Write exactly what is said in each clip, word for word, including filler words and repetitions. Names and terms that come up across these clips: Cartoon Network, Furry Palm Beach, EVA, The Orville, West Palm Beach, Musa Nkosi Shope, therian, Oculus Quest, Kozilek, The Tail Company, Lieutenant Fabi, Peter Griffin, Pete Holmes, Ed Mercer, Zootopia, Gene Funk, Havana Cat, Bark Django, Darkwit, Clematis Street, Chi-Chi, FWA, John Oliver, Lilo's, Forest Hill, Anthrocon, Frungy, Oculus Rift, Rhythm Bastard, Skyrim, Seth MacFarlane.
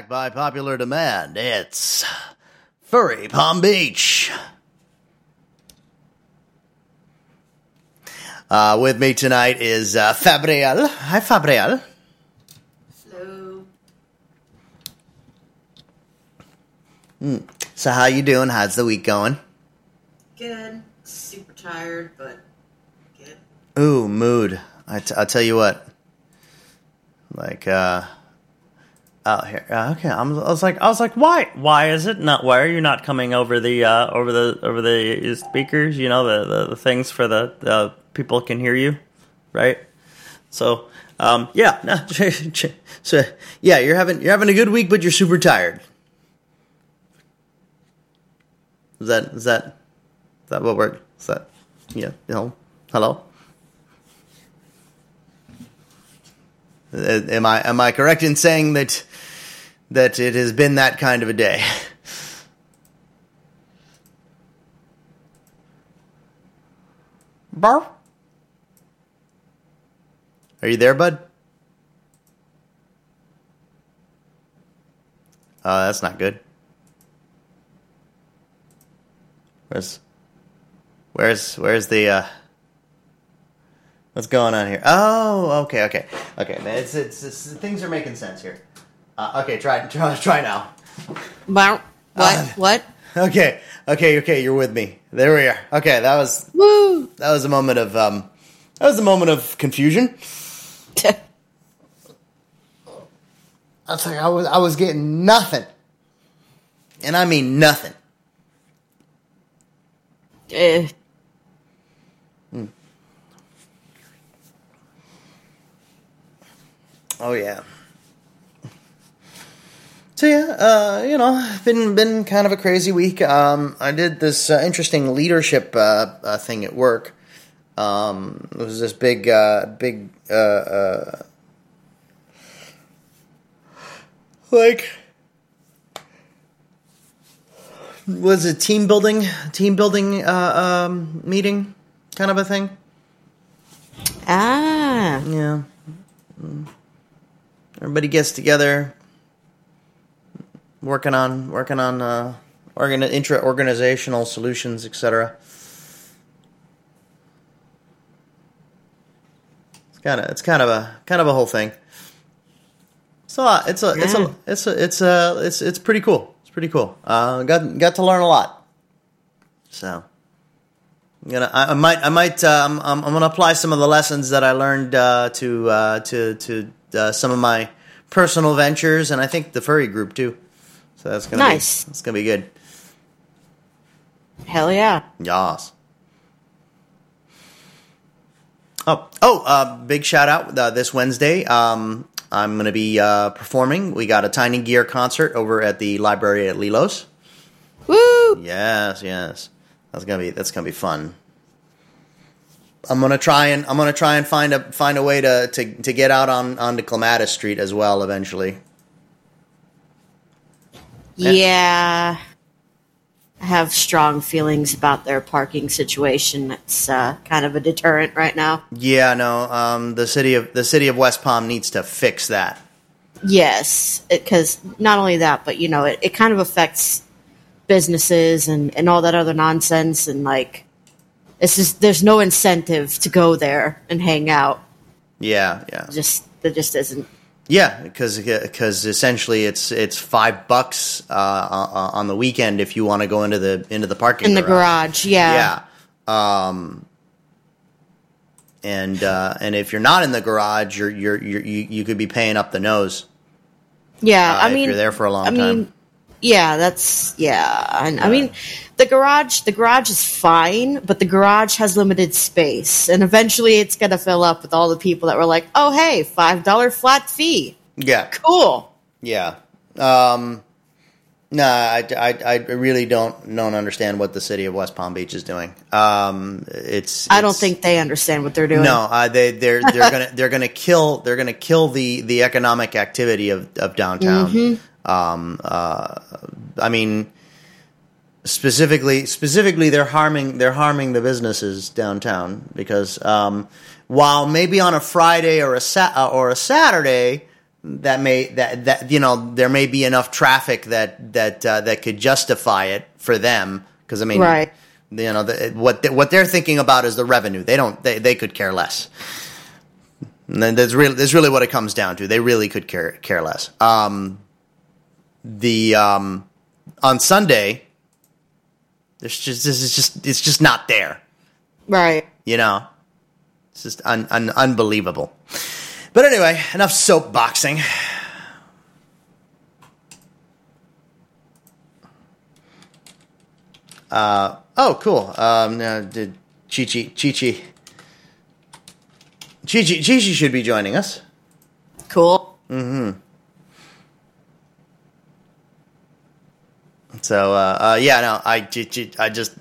back by popular demand. It's Furry Palm Beach. Uh, with me tonight is uh, Fabriel. Hi, Fabriel. Hello. Mm. So how you doing? How's the week going? Good. Super tired, but good. Ooh, mood. I t- I'll tell you what. Like, uh... Oh, here. Uh, okay. I'm, I was like, I was like, why? Why is it not? Why are you not coming over the uh, over the over the speakers? You know, the, the, the things for the uh, people can hear you, right? So, um, yeah, no, so yeah, you're having you're having a good week, but you're super tired. Is that is that is that what worked? Is that yeah? You know, hello. Am I am I correct in saying that that it has been that kind of a day? Barf. Are you there, bud? Uh, that's not good. Where's where's where's the uh what's going on here? Oh, okay, okay, okay. Man, it's, it's it's things are making sense here. Uh, okay, try try try now. What? Uh, what? Okay, okay, okay. You're with me. There we are. Okay, that was Woo. That was a moment of um, that was a moment of confusion. I was like, I was I was getting nothing, and I mean nothing. Eh. Hmm. Oh yeah. So yeah, uh, you know, been been kind of a crazy week. Um, I did this uh, interesting leadership uh, uh, thing at work. Um, it was this big, uh, big, uh, uh, like, was it team building, team building uh, um, meeting, kind of a thing. Ah, yeah. Mm. Everybody gets together, working on working on uh, organ- intra-organizational solutions, et cetera. It's kind of it's kind of a kind of a whole thing. It's a lot. It's a yeah. it's a it's a, it's a, it's it's pretty cool. It's pretty cool. Uh, got got to learn a lot. So, you know, I, I might I might um, I'm, I'm gonna apply some of the lessons that I learned uh, to uh, to to. Uh, some of my personal ventures, and I think the furry group too. So that's gonna nice. Be, that's gonna be good. Hell yeah! Yas. Oh, oh! Uh, big shout out uh, this Wednesday. Um, I'm gonna be uh, performing. We got a Tiny Gear concert over at the library at Lilo's. Woo! Yes, yes. That's gonna be that's gonna be fun. I'm gonna try and I'm gonna try and find a find a way to, to, to get out on onto Clematis Street as well eventually. Yeah, I have strong feelings about their parking situation. It's uh, kind of a deterrent right now. Yeah, no. Um, the city of the city of West Palm needs to fix that. Yes, because not only that, but you know, it, it kind of affects businesses and, and all that other nonsense and like. It's just there's no incentive to go there and hang out. Yeah, yeah. Just there just isn't. Yeah, because because essentially it's it's five bucks uh, on the weekend if you want to go into the into the parking in garage. the garage. Yeah, yeah. Um, and uh, and if you're not in the garage, you're you're, you're you you could be paying up the nose. Yeah, uh, I if mean, you're there for a long I time. Mean, Yeah, that's yeah. And yeah. I mean, the garage, the garage is fine, but the garage has limited space, and eventually it's gonna fill up with all the people that were like, "Oh, hey, five dollar flat fee." Yeah, cool. Yeah. Um, no, I, I, I really don't don't understand what the city of West Palm Beach is doing. Um, it's, it's I don't think they understand what they're doing. No, uh, they they're they're gonna they're gonna kill they're gonna kill the, the economic activity of of downtown. Mm-hmm. Um, uh, I mean, specifically, specifically, they're harming they're harming the businesses downtown because um, while maybe on a Friday or a sa- or a Saturday that may that that you know there may be enough traffic that that uh, that could justify it for them, because I mean, right. you know the, what they, what they're thinking about is the revenue. They don't they, they could care less. And then that's really that's really what it comes down to. They really could care care less. Um, the um, on Sunday, there's just this is just it's just not there. Right. You know, it's just un, un, unbelievable. But anyway, enough soapboxing. Uh, oh, cool. Um, now, did Chi-Chi, Chi-Chi, Chi-Chi, Chi-Chi should be joining us. Cool. Mm-hmm. So, uh, uh, yeah, no, I, I just,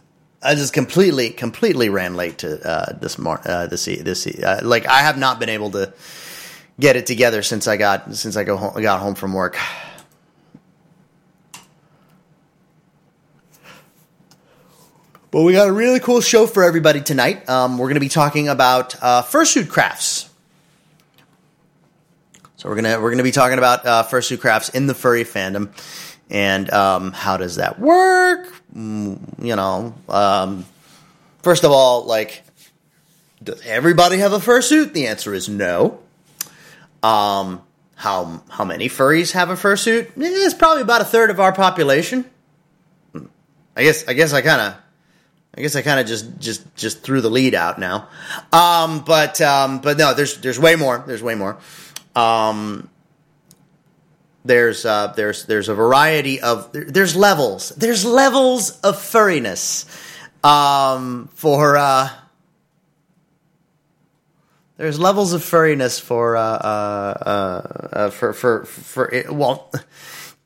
I just completely, completely ran late to uh, this morning. Uh, this, this, uh, like, I have not been able to get it together since I got since I go home, got home from work. But we got a really cool show for everybody tonight. Um, we're going to be talking about uh, fursuit crafts. So we're gonna we're gonna be talking about uh, fursuit crafts in the furry fandom, and um, how does that work? Mm, you know, um, first of all, like, does everybody have a fursuit? The answer is no. Um, how how many furries have a fursuit? It's probably about a third of our population. I guess I guess I kind of I guess I kind of just, just just threw the lead out now. Um, but um, but no, there's there's way more. There's way more. Um, there's uh, there's there's a variety of there's levels. There's levels of furriness. Um, for uh There's levels of furriness for uh, uh, uh, for for for it, well,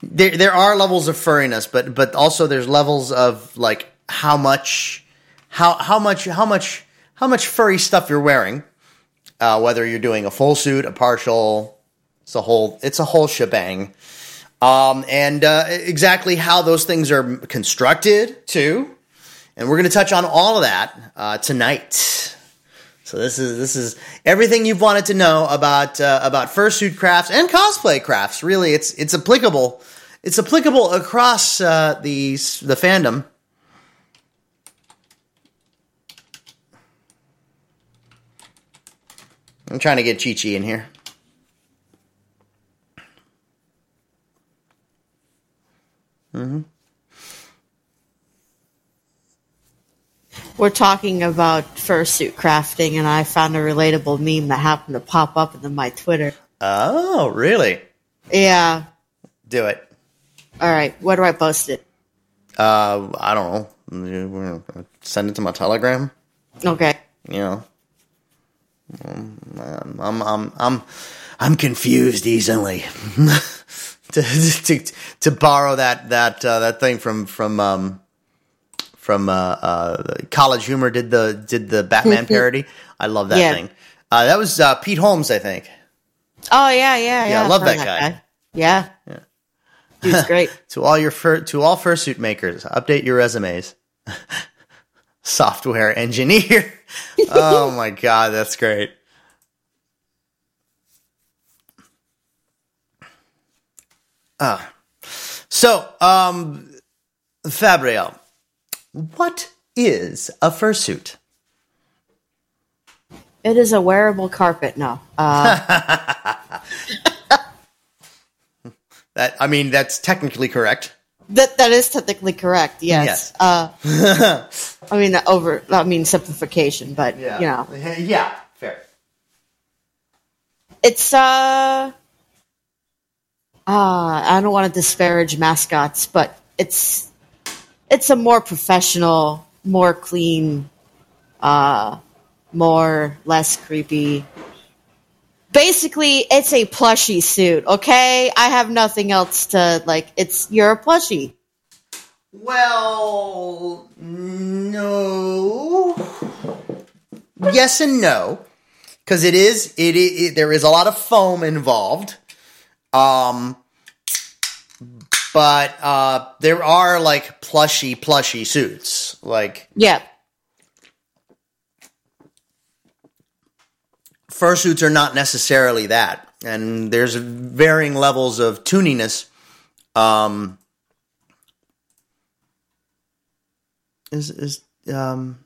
there there are levels of furriness, but but also there's levels of like how much how how much how much how much furry stuff you're wearing, uh, whether you're doing a full suit, a partial, it's a whole it's a whole shebang, um, and uh, exactly how those things are constructed too, and we're going to touch on all of that uh, tonight. So this is this is everything you've wanted to know about uh, about fursuit crafts and cosplay crafts. Really, it's it's applicable. It's applicable across uh, the the fandom. I'm trying to get Chi-Chi in here. Mm-hmm. We're talking about fursuit crafting, and I found a relatable meme that happened to pop up in my Twitter. Oh, really? Yeah. Do it. All right. Where do I post it? Uh, I don't know. Send it to my Telegram. Okay. You know, I'm I'm I'm I'm, I'm confused easily. to, to to borrow that that uh, that thing from from um. From uh, uh, College Humor did the did the Batman parody. I love that yeah. thing. Uh, that was uh, Pete Holmes, I think. Oh yeah, yeah, yeah. yeah I love that, that guy. guy. Yeah, yeah. He's great. To all your fur, to all fursuit makers, update your resumes. Software engineer. Oh my god, that's great. Ah, uh, so um, Fabriel. What is a fursuit? It is a wearable carpet. No, uh, that I mean that's technically correct. That that is technically correct. Yes. yes. Uh, I mean over. I mean simplification, but yeah. you know. Yeah, fair. It's uh, uh I don't want to disparage mascots, but it's. It's a more professional, more clean, uh, more less creepy. Basically, it's a plushie suit, okay? I have nothing else to, like, it's, you're a plushie. Well, no. Yes and no. Because it is, it, it, there is a lot of foam involved. Um... But uh, there are, like, plushy, plushy suits. Like, yeah. Fursuits are not necessarily that. and there's varying levels of tooniness. Um, is is um,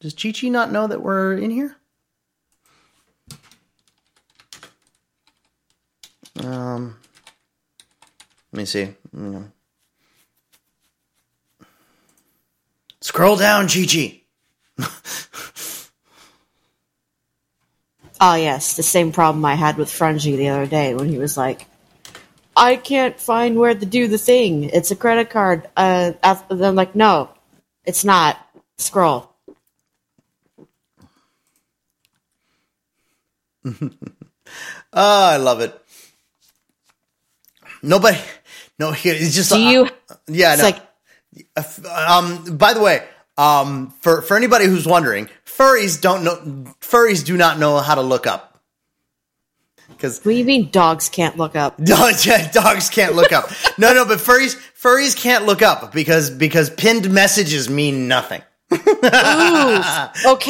does Chi-Chi not know that we're in here? Um, let me see. Mm. Scroll down, Chi-Chi. Oh, yes, the same problem I had with Frungy the other day when he was like, I can't find where to do the thing. It's a credit card. Uh, I'm like, no, it's not. Scroll. Oh, I love it. Nobody, no, it's just, do you, uh, yeah, it's no. like, um, by the way, um, for, for anybody who's wondering, furries don't know, furries do not know how to look up. Cause what do you mean dogs can't look up? Dogs, yeah, dogs can't look up. No, no, but furries, furries can't look up because, because pinned messages mean nothing. Ooh, okay.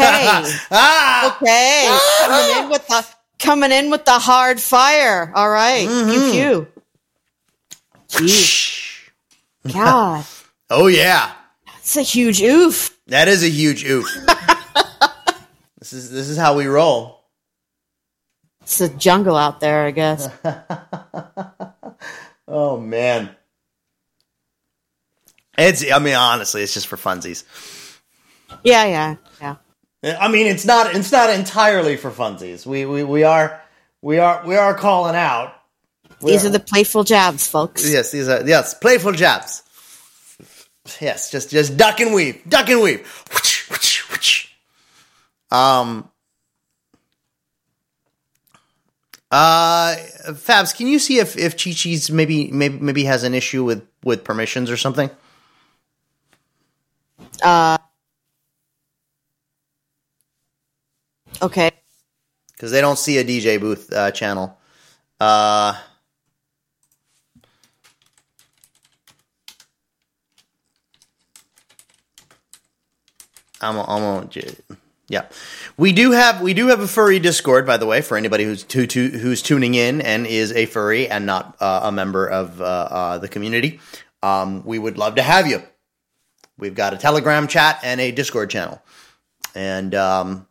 ah, okay. Ah, coming in with the, coming in with the hard fire. All right. Mm-hmm. Pew, pew. Jeez. God. Oh, yeah. That's a huge oof. That is a huge oof. This is this is how we roll. It's a jungle out there, I guess. Oh, man. It's, I mean, honestly, it's just for funsies. Yeah, yeah, yeah. I mean, it's not it's not entirely for funsies. We we, we are we are we are calling out. We these are. are the playful jabs, folks. Yes, these are yes, playful jabs. Yes, just just duck and weave, duck and weave. Um, uh, Fabs, can you see if if Chi-Chi's maybe maybe maybe has an issue with, with permissions or something? Uh, okay. Because they don't see a D J booth uh, channel. Uh. I'm on. Yeah, we do have we do have a furry Discord, by the way, for anybody who's to, to, who's tuning in and is a furry and not uh, a member of uh, uh, the community. Um, we would love to have you. We've got a Telegram chat and a Discord channel, and um,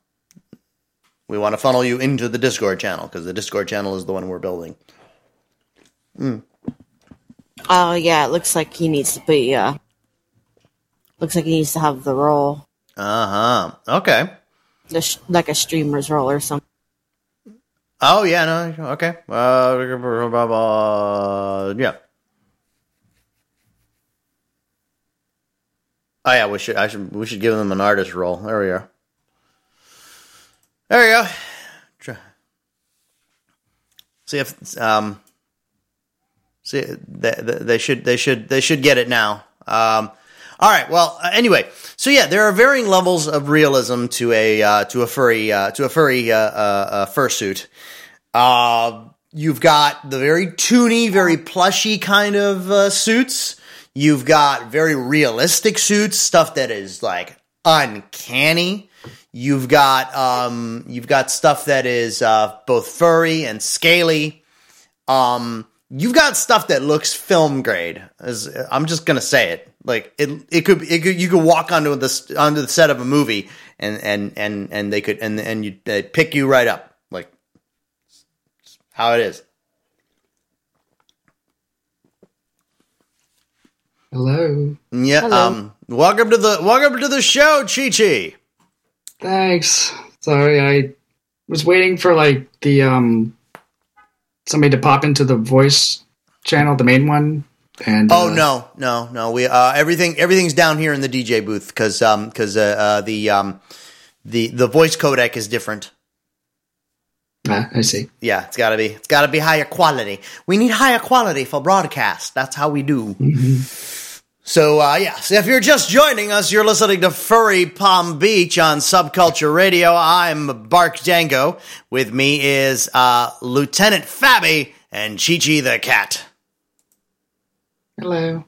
we want to funnel you into the Discord channel because the Discord channel is the one we're building. Mm. Oh yeah, it looks like he needs to be. Uh, looks like he needs to have the role. Uh huh. Okay. Like a streamer's role or something. Oh yeah. No. Okay. Uh, yeah. Oh yeah. We should. I should. We should give them an artist role. There we go. There we go. See if um. See they they should they should they should get it now. Um. All right. Well, uh, anyway, so yeah, there are varying levels of realism to a uh, to a furry uh, to a furry uh, uh, fursuit. Uh, you've got the very toony, very plushy kind of uh, suits. You've got very realistic suits, stuff that is like uncanny. You've got um, you've got stuff that is uh, both furry and scaly. Um, you've got stuff that looks film grade. As, I'm just gonna say it. Like it, it could, it could, you could walk onto the onto the set of a movie, and and and, and they could, and and you they'd pick you right up, like how it is. Hello. Yeah. Hello. Um. Welcome to the welcome to the show, Chi-Chi. Thanks. Sorry, I was waiting for like the um somebody to pop into the voice channel, the main one. And, oh uh, no, no, no! We uh, everything everything's down here in the D J booth because um because uh, uh, the um the the voice codec is different. Ah, I see. Yeah, it's gotta be it's gotta be higher quality. We need higher quality for broadcast. That's how we do. Mm-hmm. So uh, yeah, so if you're just joining us, you're listening to Furry Palm Beach on Subculture Radio. I'm Bark Django. With me is uh, Lieutenant Fabi and Chi-Chi the cat. Hello.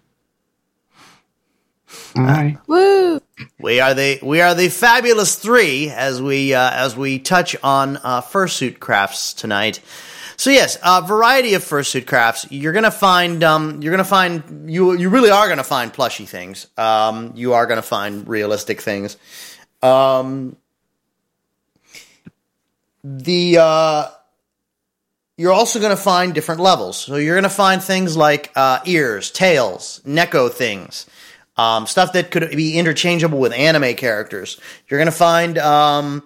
Hi. Woo! We are the we are the fabulous three as we uh, as we touch on uh, fursuit crafts tonight. So yes, a variety of fursuit crafts. You're gonna find, um, you're gonna find, you you really are gonna find plushy things. Um, you are gonna find realistic things. Um, the uh, you're also gonna find different levels. So you're gonna find things like uh, ears, tails, Neko things, um, stuff that could be interchangeable with anime characters. You're gonna find. Um,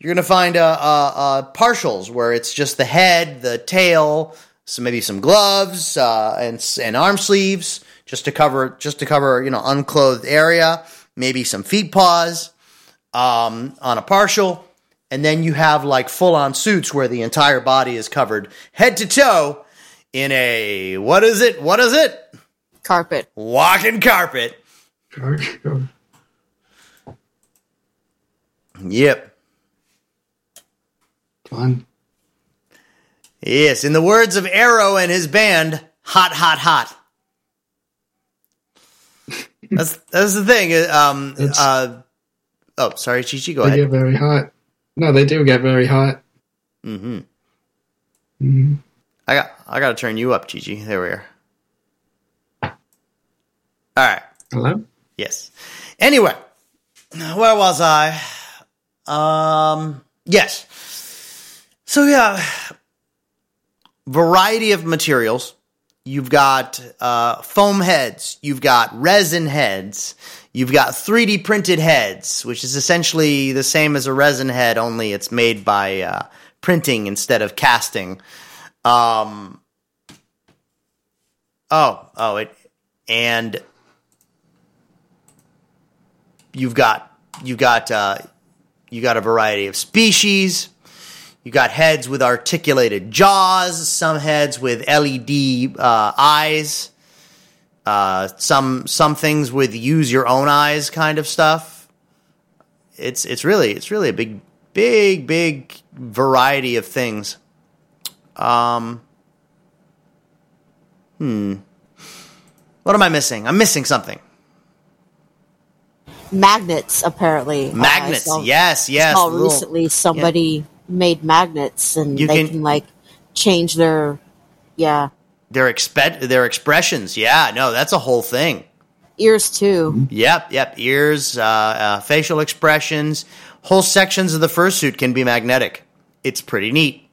You're going to find uh, uh, uh, partials where it's just the head, the tail, some maybe some gloves uh, and and arm sleeves just to cover just to cover you know unclothed area, maybe some feet paws um, on a partial, and then you have like full on suits where the entire body is covered head to toe in a what is it what is it carpet walking carpet. Yep. Fun. Yes, in the words of Arrow and his band, hot, hot, hot. That's that's the thing. Um, uh, oh, sorry, Chi-Chi, go they ahead. They get very hot. No, they do get very hot. Mm-hmm. Mm-hmm. I got I got to turn you up, Chi-Chi. There we are. All right. Hello? Yes. Anyway, where was I? Um. Yes. So yeah, variety of materials. You've got uh, foam heads. You've got resin heads. You've got three D printed heads, which is essentially the same as a resin head, only it's made by uh, printing instead of casting. Um, oh, oh, it, and you've got you got uh, you got a variety of species. You got heads with articulated jaws, some heads with L E D uh, eyes, uh, some some things with use your own eyes kind of stuff. It's it's really it's really a big big big variety of things. Um, hmm, what am I missing? I'm missing something. Magnets, apparently. Magnets, uh, yes, yes. Oh, recently somebody. Yeah. Made magnets and you they can, can like change their yeah their expect their expressions yeah no that's a whole thing. Ears too. Yep, yep. Ears, uh, uh facial expressions, whole sections of the fursuit can be magnetic. It's pretty neat.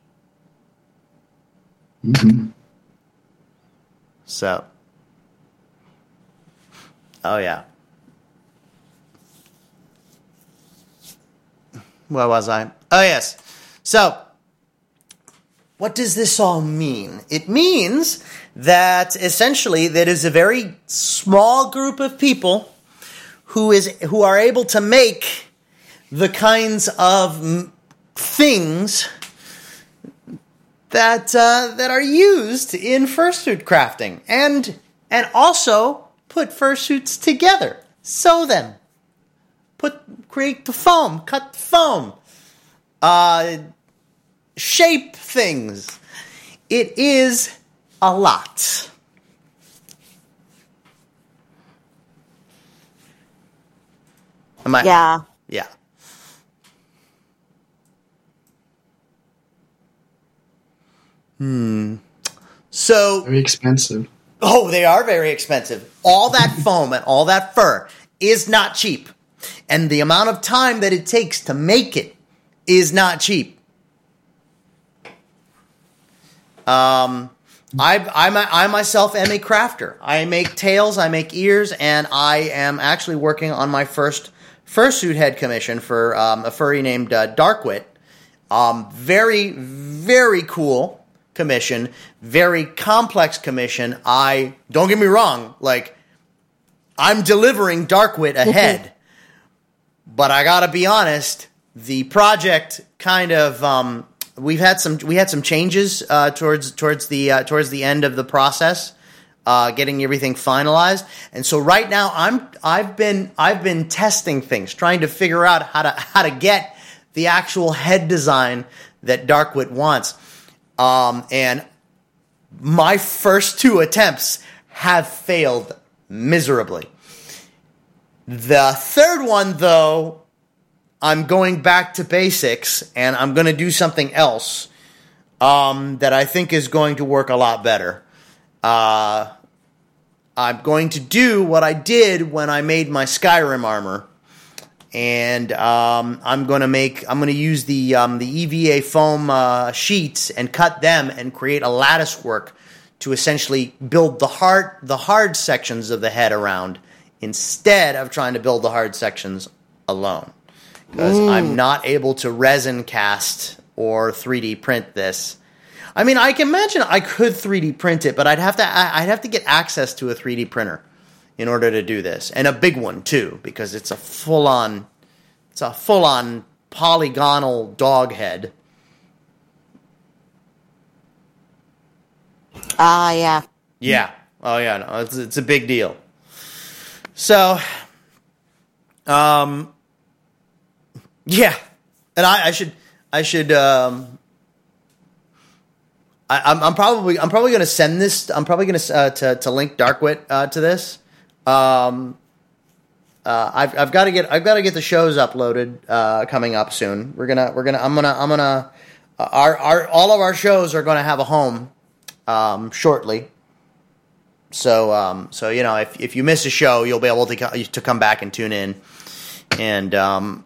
Mm-hmm. So, oh yeah. Where was I? Oh yes. So, what does this all mean? It means that essentially there is a very small group of people who is who are able to make the kinds of things that uh, that are used in fursuit crafting, and and also put fursuits together, sew them, put create the foam, cut the foam. Uh, shape things. It is a lot. Am I? Yeah. Yeah. Hmm. So. Very expensive. Oh, they are very expensive. All that foam and all that fur is not cheap. And the amount of time that it takes to make it is not cheap. Um, I, I, I myself am a crafter. I make tails, I make ears, and I am actually working on my first fursuit head commission for um, a furry named uh, Darkwit. Um, very, very cool commission. Very complex commission. I don't get me wrong. Like, I'm delivering Darkwit a head, but I gotta be honest. The project kind of um, we've had some we had some changes uh, towards towards the uh, towards the end of the process, uh, getting everything finalized. And so right now I'm I've been I've been testing things, trying to figure out how to how to get the actual head design that Darkwit wants. Um, and my first two attempts have failed miserably. The third one though. I'm going back to basics, and I'm going to do something else. um, that I think is going to work a lot better. Uh, I'm going to do what I did when I made my Skyrim armor. And um, I'm gonna make I'm gonna use the um, the E V A foam uh, sheets and cut them and create a lattice work to essentially build the hard the hard sections of the head around instead of trying to build the hard sections alone, because mm. I'm not able to resin cast or three D print this. I mean, I can imagine I could three D print it, but I'd have to I'd have to get access to a three D printer in order to do this, and a big one too, because it's a full-on, it's a full-on polygonal dog head. Ah, uh, yeah. Yeah. Oh, yeah. No, it's it's a big deal. So, um, yeah, and I, I should, I should, um, I, I'm, I'm probably, I'm probably gonna send this. I'm probably gonna uh, to to link Darkwit uh, to this. Um, uh, I've, I've got to get, I've got to get the shows uploaded, uh, coming up soon. We're gonna, we're gonna, I'm gonna, I'm gonna, uh, our, our, all of our shows are gonna have a home, um, shortly. So, um, so, you know, if, if you miss a show, you'll be able to, co- to come back and tune in and, um,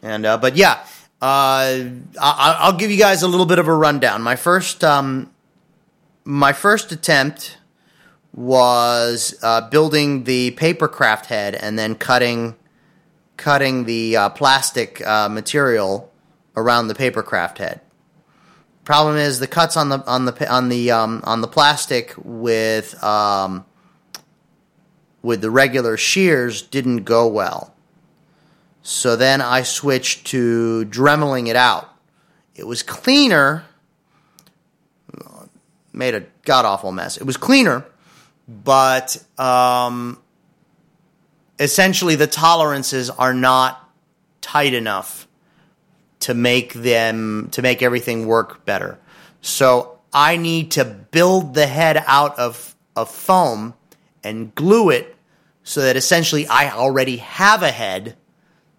and, uh, but yeah, uh, I, I'll give you guys a little bit of a rundown. My first, um, my first attempt was uh, building the paper craft head and then cutting cutting the uh, plastic uh, material around the paper craft head. Problem is the cuts on the on the on the um, on the plastic with um, with the regular shears didn't go well. So then I switched to dremeling it out. It was cleaner. Made a god awful mess. It was cleaner. But um, essentially the tolerances are not tight enough to make them to make everything work better. So I need to build the head out of, of foam and glue it so that essentially I already have a head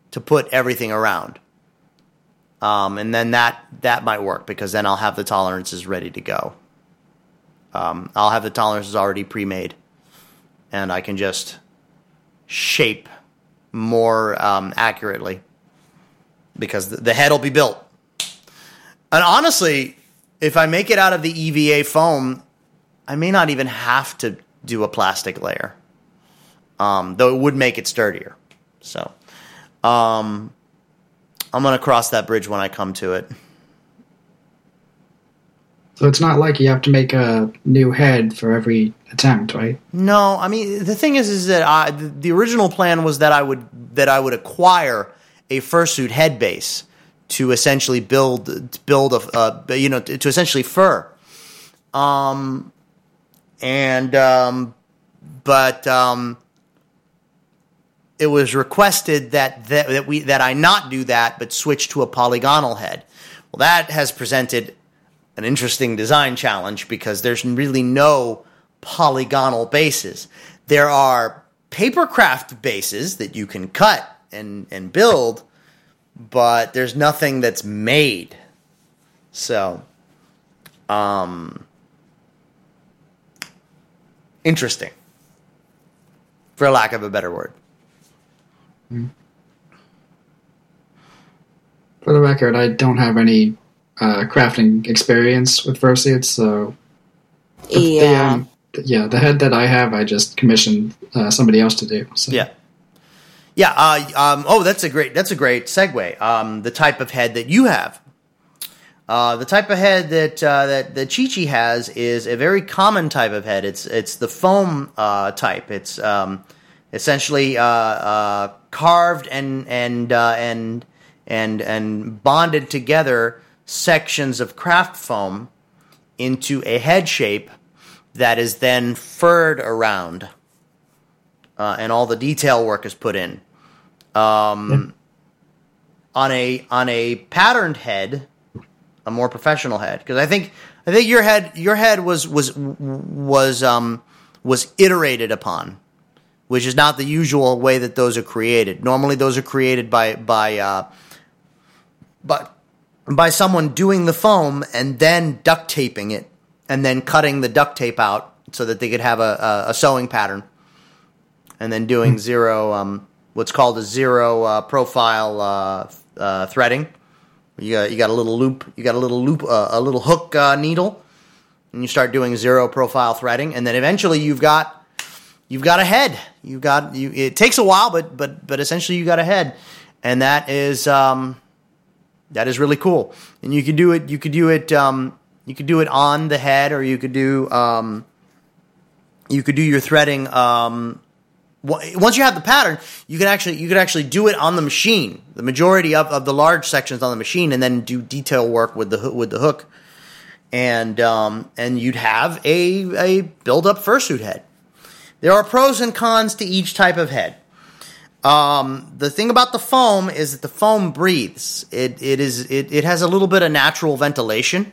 to put everything around. Um, and then that, that might work because then I'll have the tolerances ready to go. Um, I'll have the tolerances already pre-made, and I can just shape more um, accurately because the, the head will be built. And honestly, if I make it out of the E V A foam, I may not even have to do a plastic layer, um, though it would make it sturdier. So um, I'm going to cross that bridge when I come to it. So it's not like you have to make a new head for every attempt, right? No, I mean the thing is, is that I, the original plan was that I would that I would acquire a fursuit head base to essentially build build a uh, you know to, to essentially fur, um, and um, but um, it was requested that, that that we that I not do that, but switch to a polygonal head. Well, that has presented an interesting design challenge because there's really no polygonal bases. There are paper craft bases that you can cut and, and build, but there's nothing that's made. So, um, interesting, for lack of a better word. For the record, I don't have any Uh, crafting experience with fursuits, so the, yeah, the, um, the, yeah. The head that I have, I just commissioned uh, somebody else to do. So. Yeah, yeah. Uh, um, oh, that's a great that's a great segue. Um, the type of head that you have, uh, the type of head that uh, that that Chi-Chi has is a very common type of head. It's it's the foam uh, type. It's um, essentially uh, uh, carved and and uh, and and and bonded together sections of craft foam into a head shape that is then furred around, uh, and all the detail work is put in. Um, yeah. On a on a patterned head, a more professional head, because I think I think your head your head was was was um was iterated upon, which is not the usual way that those are created. Normally, those are created by by uh, but by someone doing the foam and then duct taping it and then cutting the duct tape out so that they could have a, a, a sewing pattern, and then doing zero, um, what's called a zero uh, profile uh, uh, threading. You got, you got a little loop, you got a little loop, uh, a little hook uh, needle, and you start doing zero profile threading, and then eventually you've got you've got a head. You've got you. It takes a while, but but but essentially you got a head, and that is um, that is really cool. And you could do it. You could do it. Um, you could do it on the head, or you could do um, you could do your threading. Um, Once you have the pattern, you can actually you can actually do it on the machine. The majority of, of the large sections on the machine, and then do detail work with the with the hook, and um, and you'd have a a build up fursuit head. There are pros and cons to each type of head. Um, the thing about the foam is that the foam breathes. It it is it, it has a little bit of natural ventilation,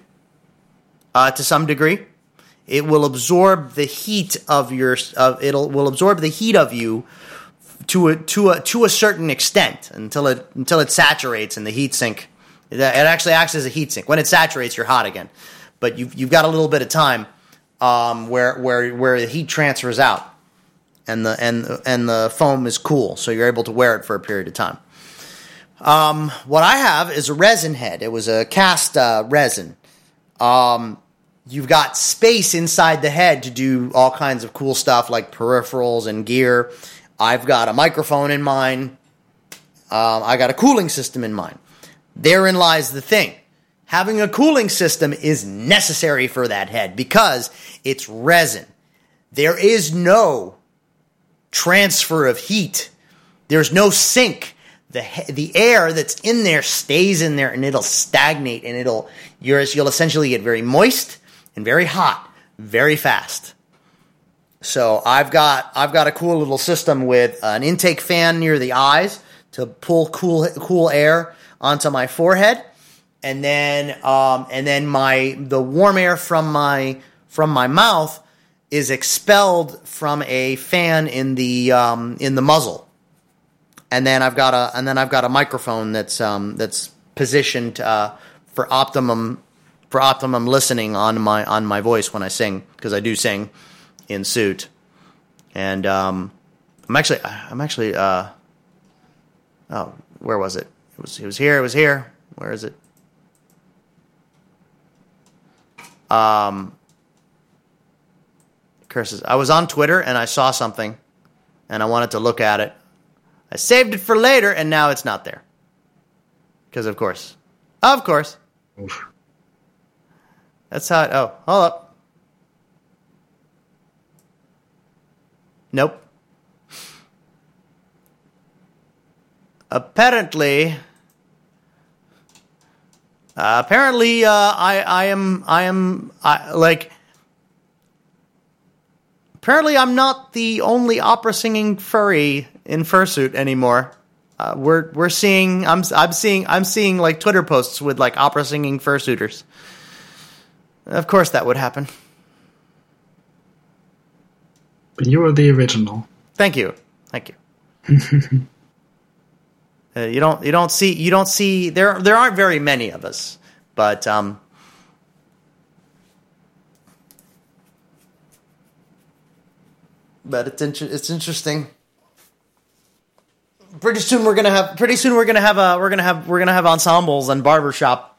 uh, to some degree. It will absorb the heat of your. Uh, it'll will absorb the heat of you to a to a to a certain extent until it until it saturates in the heat sink. It, it actually acts as a heat sink. When it saturates, you're hot again. But you've you've got a little bit of time um, where where where the heat transfers out, and the and and the foam is cool, so you're able to wear it for a period of time. Um, what I have is a resin head. It was a cast uh, resin. Um, You've got space inside the head to do all kinds of cool stuff like peripherals and gear. I've got a microphone in mine. Um, I got a cooling system in mine. Therein lies the thing. Having a cooling system is necessary for that head because it's resin. There is no transfer of heat. There's no sink. The, the air that's in there stays in there, and it'll stagnate, and it'll you're, you'll essentially get very moist and very hot, very fast. So I've got I've got a cool little system with an intake fan near the eyes to pull cool cool air onto my forehead, and then um, and then my the warm air from my from my mouth is expelled from a fan in the um, in the muzzle, and then I've got a and then I've got a microphone that's um, that's positioned uh, for optimum. For optimum listening on my on my voice when I sing, because I do sing in suit, and um, I'm actually I'm actually uh, oh where was it? It was it was here. It was here. Where is it? Um, curses! I was on Twitter and I saw something, and I wanted to look at it. I saved it for later, and now it's not there. Because of course, of course. Oof. That's how it, oh, hold up. Nope. Apparently, uh, apparently, uh, I, I am, I am, I, like, apparently I'm not the only opera singing furry in fursuit anymore. Uh, we're, we're seeing, I'm, I'm seeing, I'm seeing, like, Twitter posts with, like, opera singing fursuiters. Of course that would happen. But you were the original. Thank you. Thank you. uh, you don't you don't see you don't see there there aren't very many of us, but um but it's inter- it's interesting. Pretty soon we're going to have pretty soon we're going to have a we're going to have we're going to have ensembles and barbershop.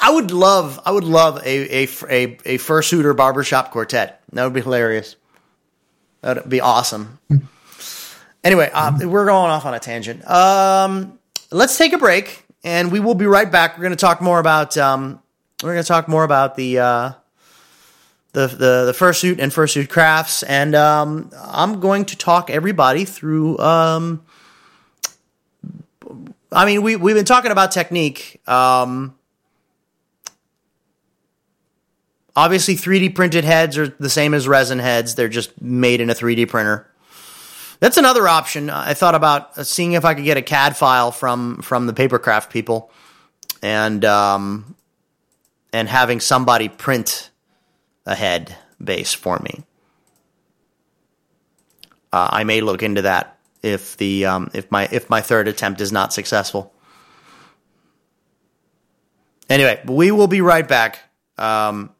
I would love, I would love a a a, a fursuiter barbershop quartet. That would be hilarious. That would be awesome. Anyway, uh, we're going off on a tangent. Um, let's take a break, and we will be right back. We're going to talk more about um, we're going to talk more about the uh, the the the fursuit and fursuit crafts, and um, I'm going to talk everybody through. Um, I mean, we we've been talking about technique. Um, Obviously, three D printed heads are the same as resin heads. They're just made in a three D printer. That's another option. I thought about seeing if I could get a C A D file from, from the papercraft people, and um, and having somebody print a head base for me. Uh, I may look into that if the um, if my if my third attempt is not successful. Anyway, we will be right back. Um,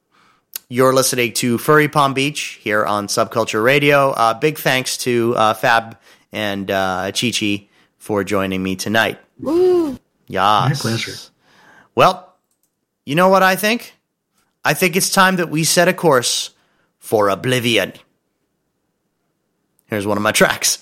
you're listening to Furry Palm Beach here on Subculture Radio. Uh, big thanks to uh, Fab and uh, Chi-Chi for joining me tonight. Woo! Yes. My pleasure. Well, you know what I think? I think it's time that we set a course for oblivion. Here's one of my tracks.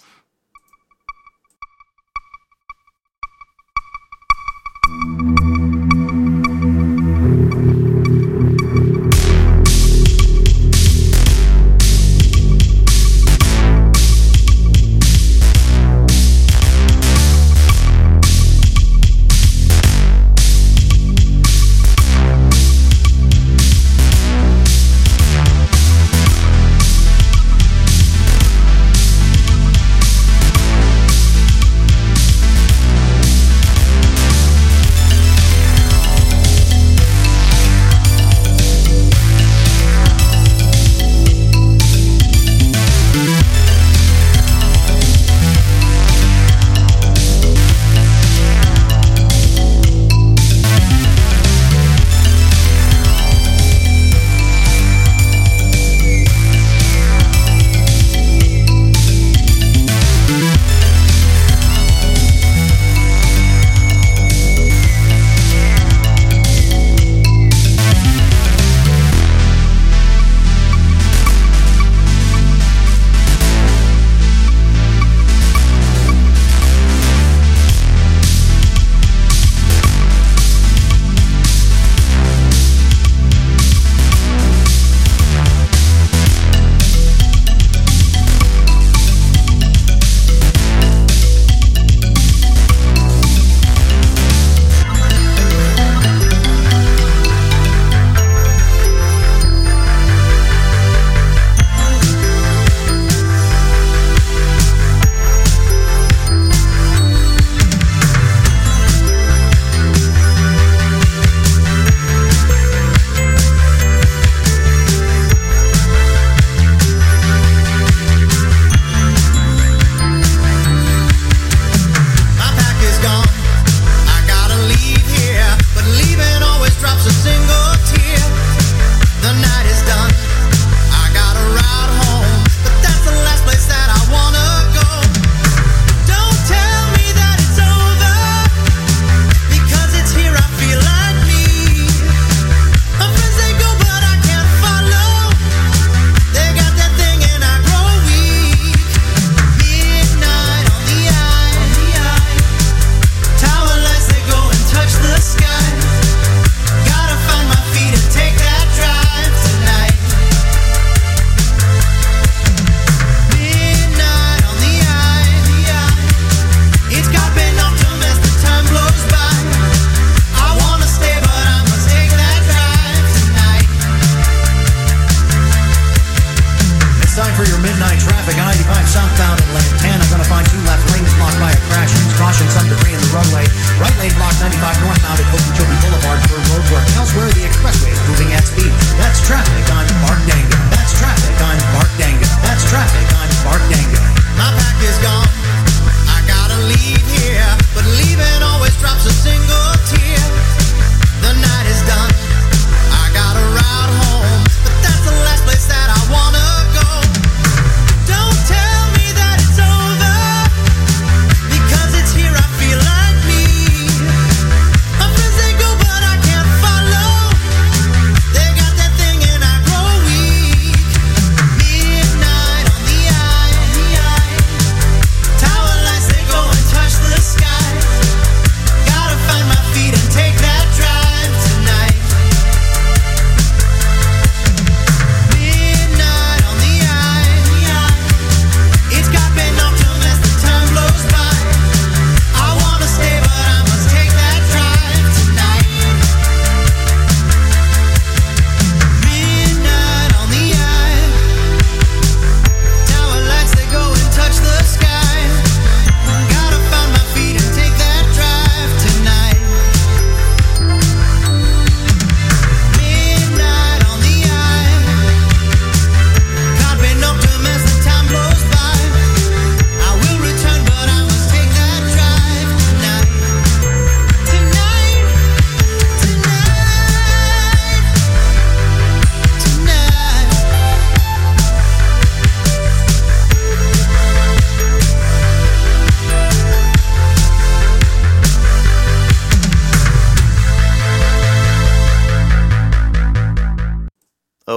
They go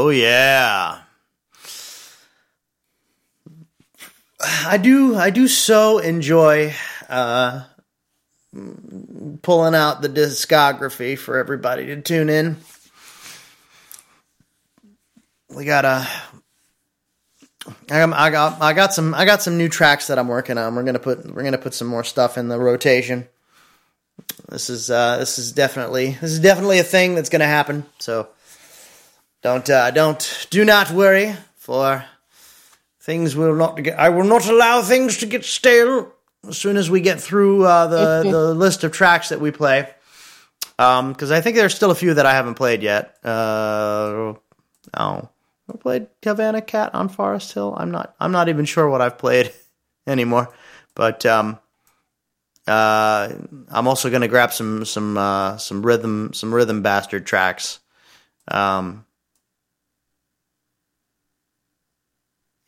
Oh, yeah. I do I do so enjoy uh, pulling out the discography for everybody to tune in. We got a I got I got some I got some new tracks that I'm working on. We're gonna put we're gonna put some more stuff in the rotation. This is uh, this is definitely this is definitely a thing that's gonna happen. So don't uh, don't do not worry, for things will not get. I will not allow things to get stale. As soon as we get through uh, the the list of tracks that we play, because um, I think there's still a few that I haven't played yet. Uh, oh. I played Havana Cat on Forest Hill. I'm not. I'm not even sure what I've played anymore. But um, uh, I'm also going to grab some some uh, some rhythm some Rhythm Bastard tracks. Um,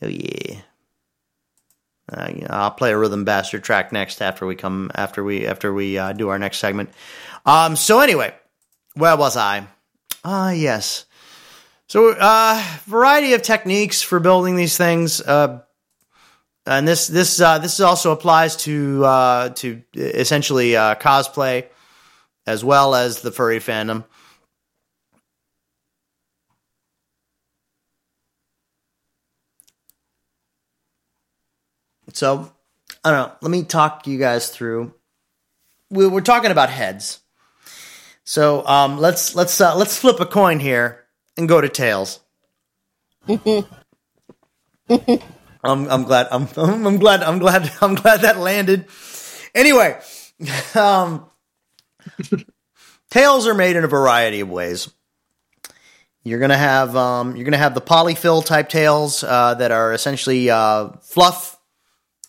oh yeah. Uh, you know, I'll play a Rhythm Bastard track next after we come after we after we uh, do our next segment. Um. So anyway, where was I? Ah, uh, yes. So, uh, variety of techniques for building these things, uh, and this this uh, this also applies to uh, to essentially uh, cosplay as well as the furry fandom. So, I don't know. Let me talk you guys through. We we're talking about heads, so um, let's let's uh, let's flip a coin here. And go to tails. I'm, I'm glad. I'm, I'm glad. I'm glad. I'm glad that landed. Anyway, um, tails are made in a variety of ways. You're gonna have um, you're gonna have the polyfill type tails uh, that are essentially uh, fluff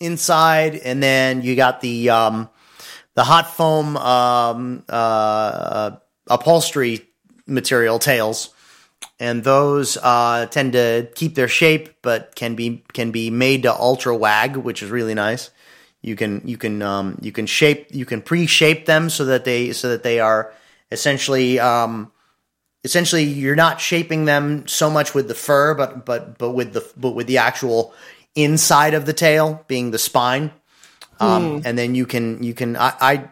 inside, and then you got the um, the hot foam um, uh, upholstery material tails. And those uh, tend to keep their shape, but can be can be made to ultra wag, which is really nice. You can you can um, you can shape you can pre-shape them so that they so that they are essentially um, essentially you're not shaping them so much with the fur, but but but with the but with the actual inside of the tail being the spine. Um, mm. And then you can you can I, I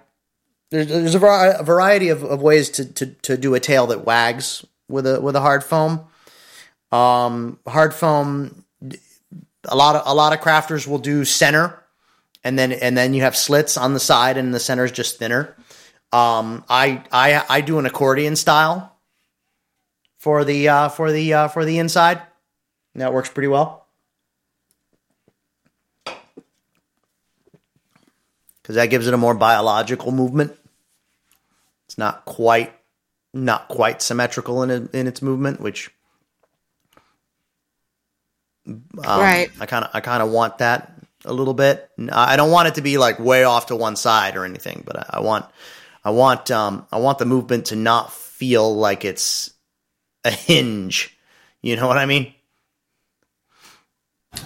there's, there's a, var- a variety of, of ways to, to to do a tail that wags. With a with a hard foam, um, hard foam. A lot of a lot of crafters will do center, and then and then you have slits on the side, and the center is just thinner. Um, I I I do an accordion style for the uh, for the uh, for the inside. And that works pretty well because that gives it a more biological movement. It's not quite. Not quite symmetrical in a, in its movement, which um, right. I kind of I kind of want that a little bit. I don't want it to be like way off to one side or anything, but I, I want I want um, I want the movement to not feel like it's a hinge. You know what I mean?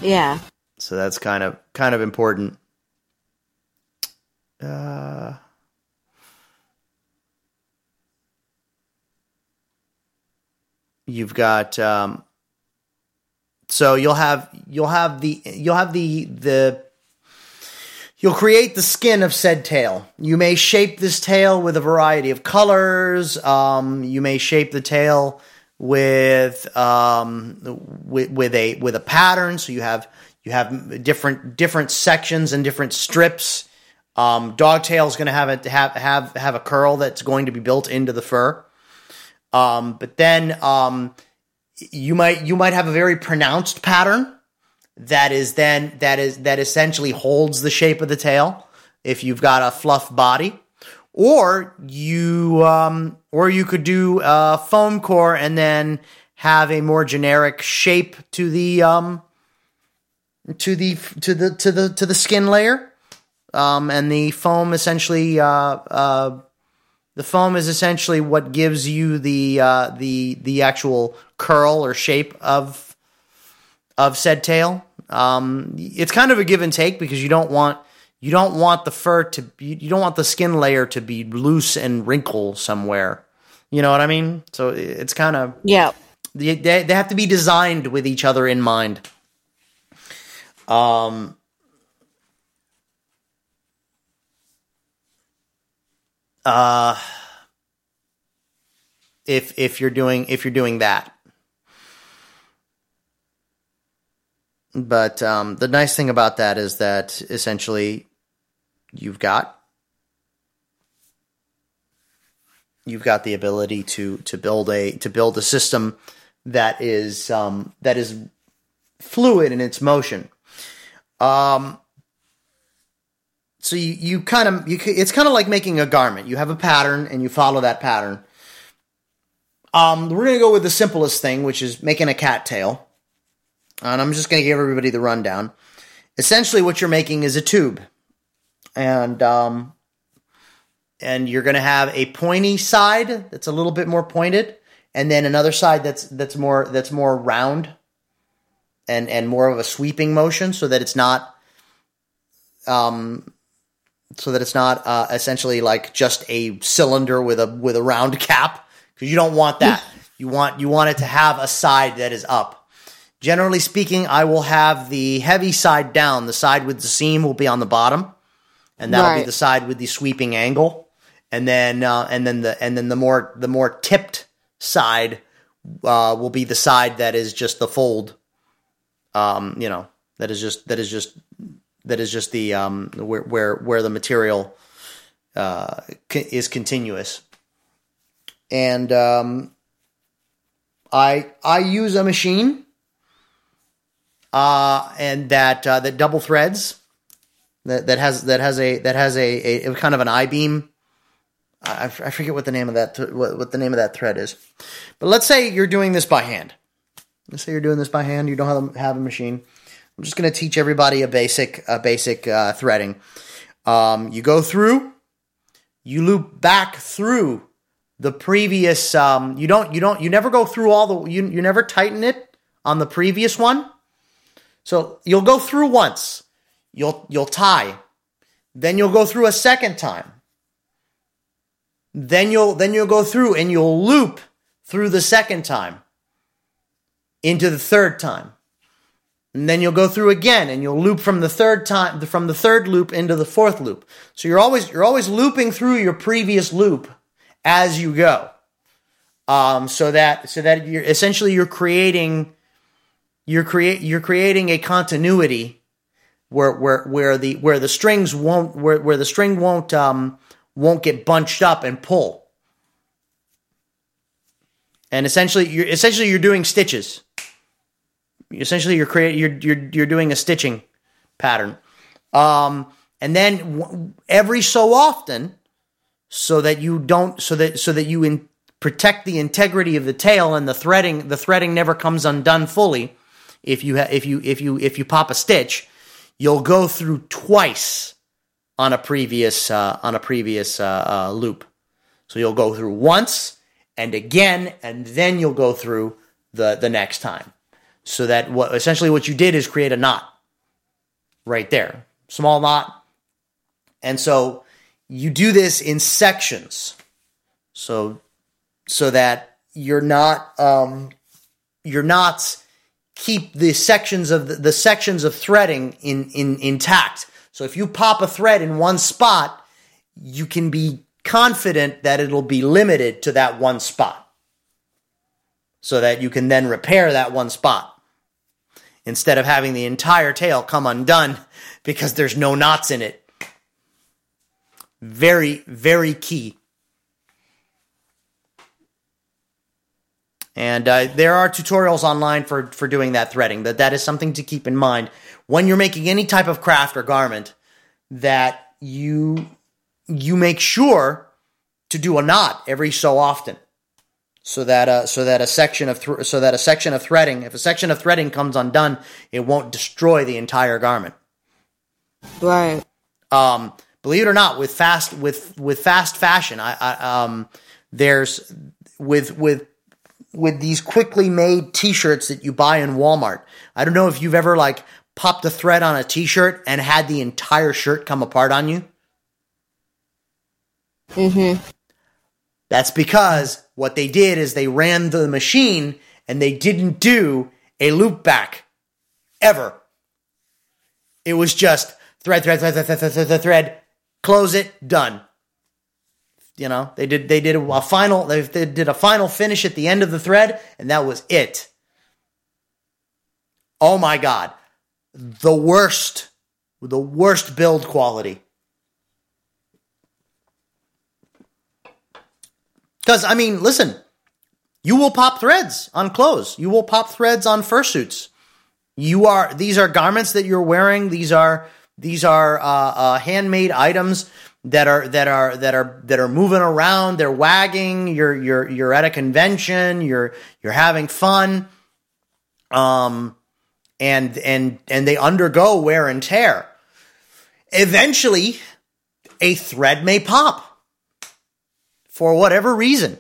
Yeah. So that's kind of kind of important. Uh. You've got um, so you'll have you'll have the you'll have the the you'll create the skin of said tail. You may shape this tail with a variety of colors. Um, you may shape the tail with um with, with a with a pattern. So you have you have different different sections and different strips. Um, dogtail is going to have a have have have a curl that's going to be built into the fur. Um, but then um, you might you might have a very pronounced pattern that is then that is that essentially holds the shape of the tail if you've got a fluff body, or you um, or you could do a foam core and then have a more generic shape to the um, to the to the to the to the skin layer, um, and the foam essentially. Uh, uh, The foam is essentially what gives you the uh, the the actual curl or shape of of said tail. Um, it's kind of a give and take because you don't want you don't want the fur to you don't want the skin layer to be loose and wrinkle somewhere. You know what I mean? So it's kind of yeah. They, they, they have to be designed with each other in mind. Um... Uh, if if you're doing if you're doing that, but um, the nice thing about that is that essentially you've got you've got the ability to to build a to build a system that is um, that is fluid in its motion. Um. So you, you kind of you it's kind of like making a garment. You have a pattern and you follow that pattern. Um, we're gonna go with the simplest thing, which is making a cattail. And I'm just gonna give everybody the rundown. Essentially, what you're making is a tube, and um, and you're gonna have a pointy side that's a little bit more pointed, and then another side that's that's more that's more round, and and more of a sweeping motion, so that it's not um. So that it's not uh, essentially like just a cylinder with a with a round cap, because you don't want that. You want you want it to have a side that is up. Generally speaking, I will have the heavy side down. The side with the seam will be on the bottom, and that'll right. be the side with the sweeping angle. And then uh, and then the and then the more the more tipped side uh, will be the side that is just the fold. Um, you know that is just that is just. That is just the um, where where where the material uh, co- is continuous, and um, I I use a machine uh, and that uh, that double threads that, that has that has a that has a, a, a kind of an I-beam. I, I forget what the name of that th- what, what the name of that thread is, but let's say you're doing this by hand. Let's say you're doing this by hand. You don't have a, have a machine. I'm just going to teach everybody a basic, a basic uh, threading. Um, you go through, you loop back through the previous. Um, you don't, you don't, you never go through all the. You you never tighten it on the previous one. So you'll go through once. You'll you'll tie, then you'll go through a second time. Then you'll then you'll go through and you'll loop through the second time into the third time. And then you'll go through again, and you'll loop from the third time, from the third loop into the fourth loop. So you're always you're always looping through your previous loop as you go, um, so that so that you're essentially you're creating you're create you're creating a continuity where where where the where the strings won't where where the string won't um, won't get bunched up and pull. And essentially, you're essentially you're doing stitches. Essentially, you're creating, you're you're you're doing a stitching pattern, um, and then w- every so often, so that you don't, so that so that you in, protect the integrity of the tail and the threading. The threading never comes undone fully. If you ha- if you if you if you pop a stitch, you'll go through twice on a previous uh, on a previous uh, uh, loop. So you'll go through once and again, and then you'll go through the the next time. So that what essentially what you did is create a knot right there, small knot. And so you do this in sections. So, so that you're not, um, your knots keep the sections of the, the sections of threading in, in, intact. So if you pop a thread in one spot, you can be confident that it'll be limited to that one spot, so that you can then repair that one spot, instead of having the entire tail come undone because there's no knots in it. Very, very key. And uh, there are tutorials online for, for doing that threading. That that is something to keep in mind when you're making any type of craft or garment, that you you make sure to do a knot every so often. So that uh, so that a section of th- so that a section of threading, if a section of threading comes undone, it won't destroy the entire garment. Right. Um, believe it or not, with fast with with fast fashion, I, I um, there's with with with these quickly made T-shirts that you buy in Walmart. I don't know if you've ever like popped a thread on a T-shirt and had the entire shirt come apart on you. Mm-hmm. That's because what they did is they ran the machine and they didn't do a loop back ever. It was just thread, thread, thread, thread, thread, thread, thread, thread, close it, done. You know, they did they did a final they did a final finish at the end of the thread, and that was it. Oh my God. The worst, the worst build quality. Because, I mean, listen, you will pop threads on clothes. You will pop threads on fursuits. You are, these are garments that you're wearing. These are, these are, uh, uh, handmade items that are, that are, that are, that are moving around. They're wagging. You're, you're, you're at a convention. You're, you're having fun. Um, and, and, and they undergo wear and tear. Eventually, a thread may pop. For whatever reason,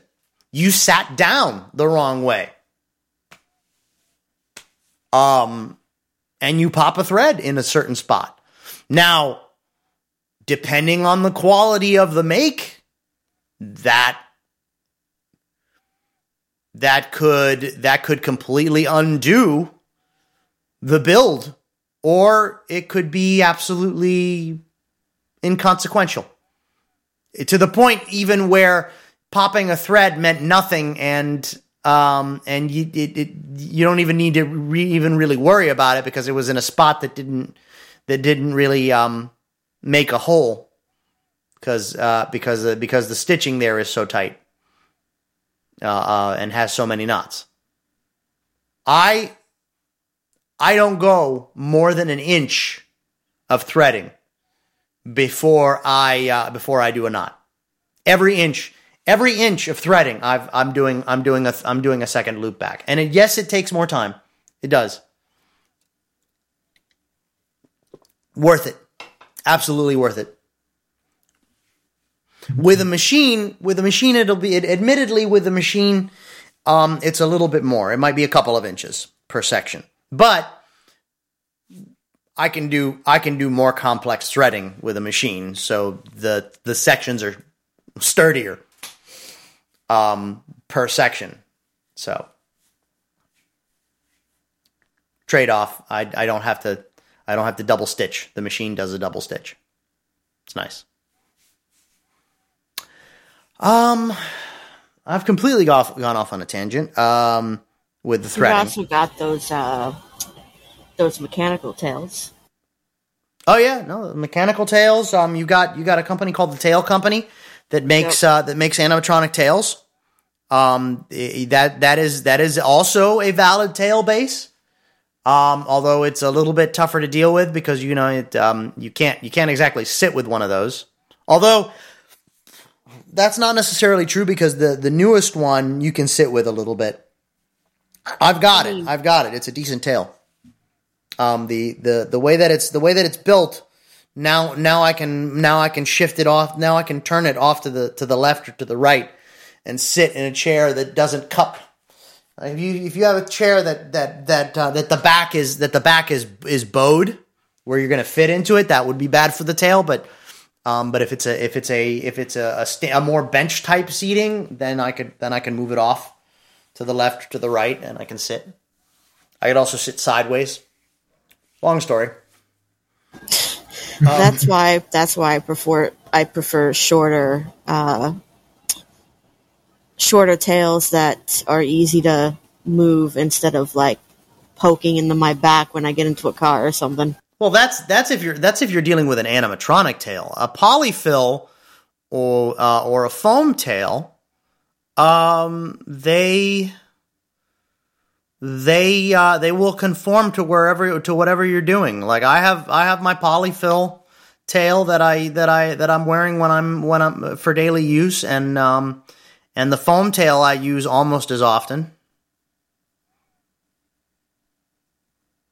you sat down the wrong way. Um, and you pop a thread in a certain spot. Now, depending on the quality of the make, that that could that could completely undo the build, or it could be absolutely inconsequential. To the point even where popping a thread meant nothing, and um, and you it, it, you don't even need to re- even really worry about it because it was in a spot that didn't that didn't really um, make a hole because uh, because uh, because the stitching there is so tight uh, uh, and has so many knots. I I don't go more than an inch of threading before I uh, before I do a knot. Every inch, every inch of threading, I've, I'm doing I'm doing a I'm doing a second loop back. And it, yes, it takes more time. It does. Worth it, absolutely worth it. With a machine, with a machine, it'll be it, admittedly with a machine, um, it's a little bit more. It might be a couple of inches per section, but I can do I can do more complex threading with a machine, so the the sections are sturdier um, per section. So trade off. I I don't have to I don't have to double stitch. The machine does a double stitch. It's nice. Um, I've completely gone gone off on a tangent. Um, with the threading. You also got those. Uh... Those mechanical tails. Oh yeah, no mechanical tails. Um, you got you got a company called The Tail Company that makes yep. uh, that makes animatronic tails. Um, that that is that is also a valid tail base. Um, although it's a little bit tougher to deal with because you know it. Um, you can't you can't exactly sit with one of those. Although that's not necessarily true because the the newest one you can sit with a little bit. I've got I mean, it. I've got it. It's a decent tail. Um, the, the, the way that it's, the way that it's built now, now I can, now I can shift it off. Now I can turn it off to the, to the left or to the right and sit in a chair that doesn't cup. If you, if you have a chair that, that, that, uh, that the back is, that the back is, is bowed where you're going to fit into it, that would be bad for the tail. But, um, but if it's a, if it's a, if it's a, a, sta- a more bench type seating, then I could, then I can move it off to the left or to the right and I can sit. I could also sit sideways. Long story. Um, that's why. That's why I prefer. I prefer shorter, uh, shorter tails that are easy to move instead of like poking into my back when I get into a car or something. Well, that's that's if you're that's if you're dealing with an animatronic tail, a polyfill, or uh, or a foam tail. Um, they. They uh, they will conform to wherever to whatever you're doing. Like I have I have my polyfill tail that I that I that I'm wearing when I'm when I'm for daily use, and um and the foam tail I use almost as often.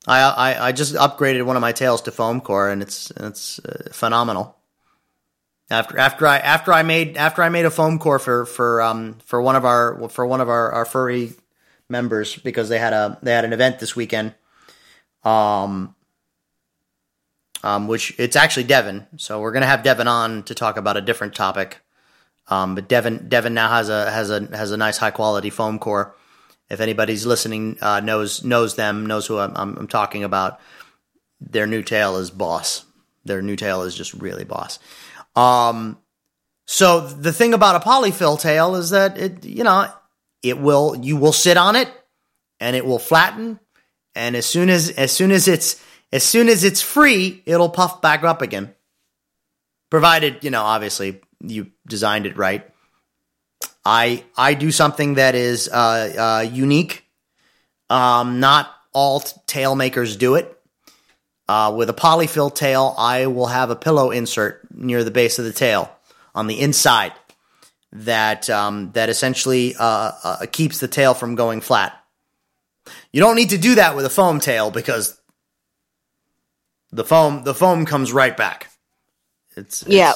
I I, I just upgraded one of my tails to foam core, and it's it's uh, phenomenal. After after I after I made after I made a foam core for for um for one of our for one of our, our furry members because they had a they had an event this weekend, um, um, which it's actually Devin. So we're gonna have Devin on to talk about a different topic. Um, but Devin Devin now has a has a has a nice high quality foam core, If anybody's listening uh, knows knows them, knows who I'm, I'm, I'm talking about, their new tail is boss. Their new tail is just really boss. Um, so the thing about a polyfill tail is that it, you know, it will you will sit on it and it will flatten, and as soon as as soon as it's as soon as it's free, it'll puff back up again. Provided, you know, obviously you designed it right. I I do something that is uh, uh, unique. Um, not all t- tail makers do it. Uh, with a polyfill tail, I will have a pillow insert near the base of the tail on the inside that um, that essentially uh, uh, keeps the tail from going flat. You don't need to do that with a foam tail because the foam the foam comes right back. It's, it's yeah.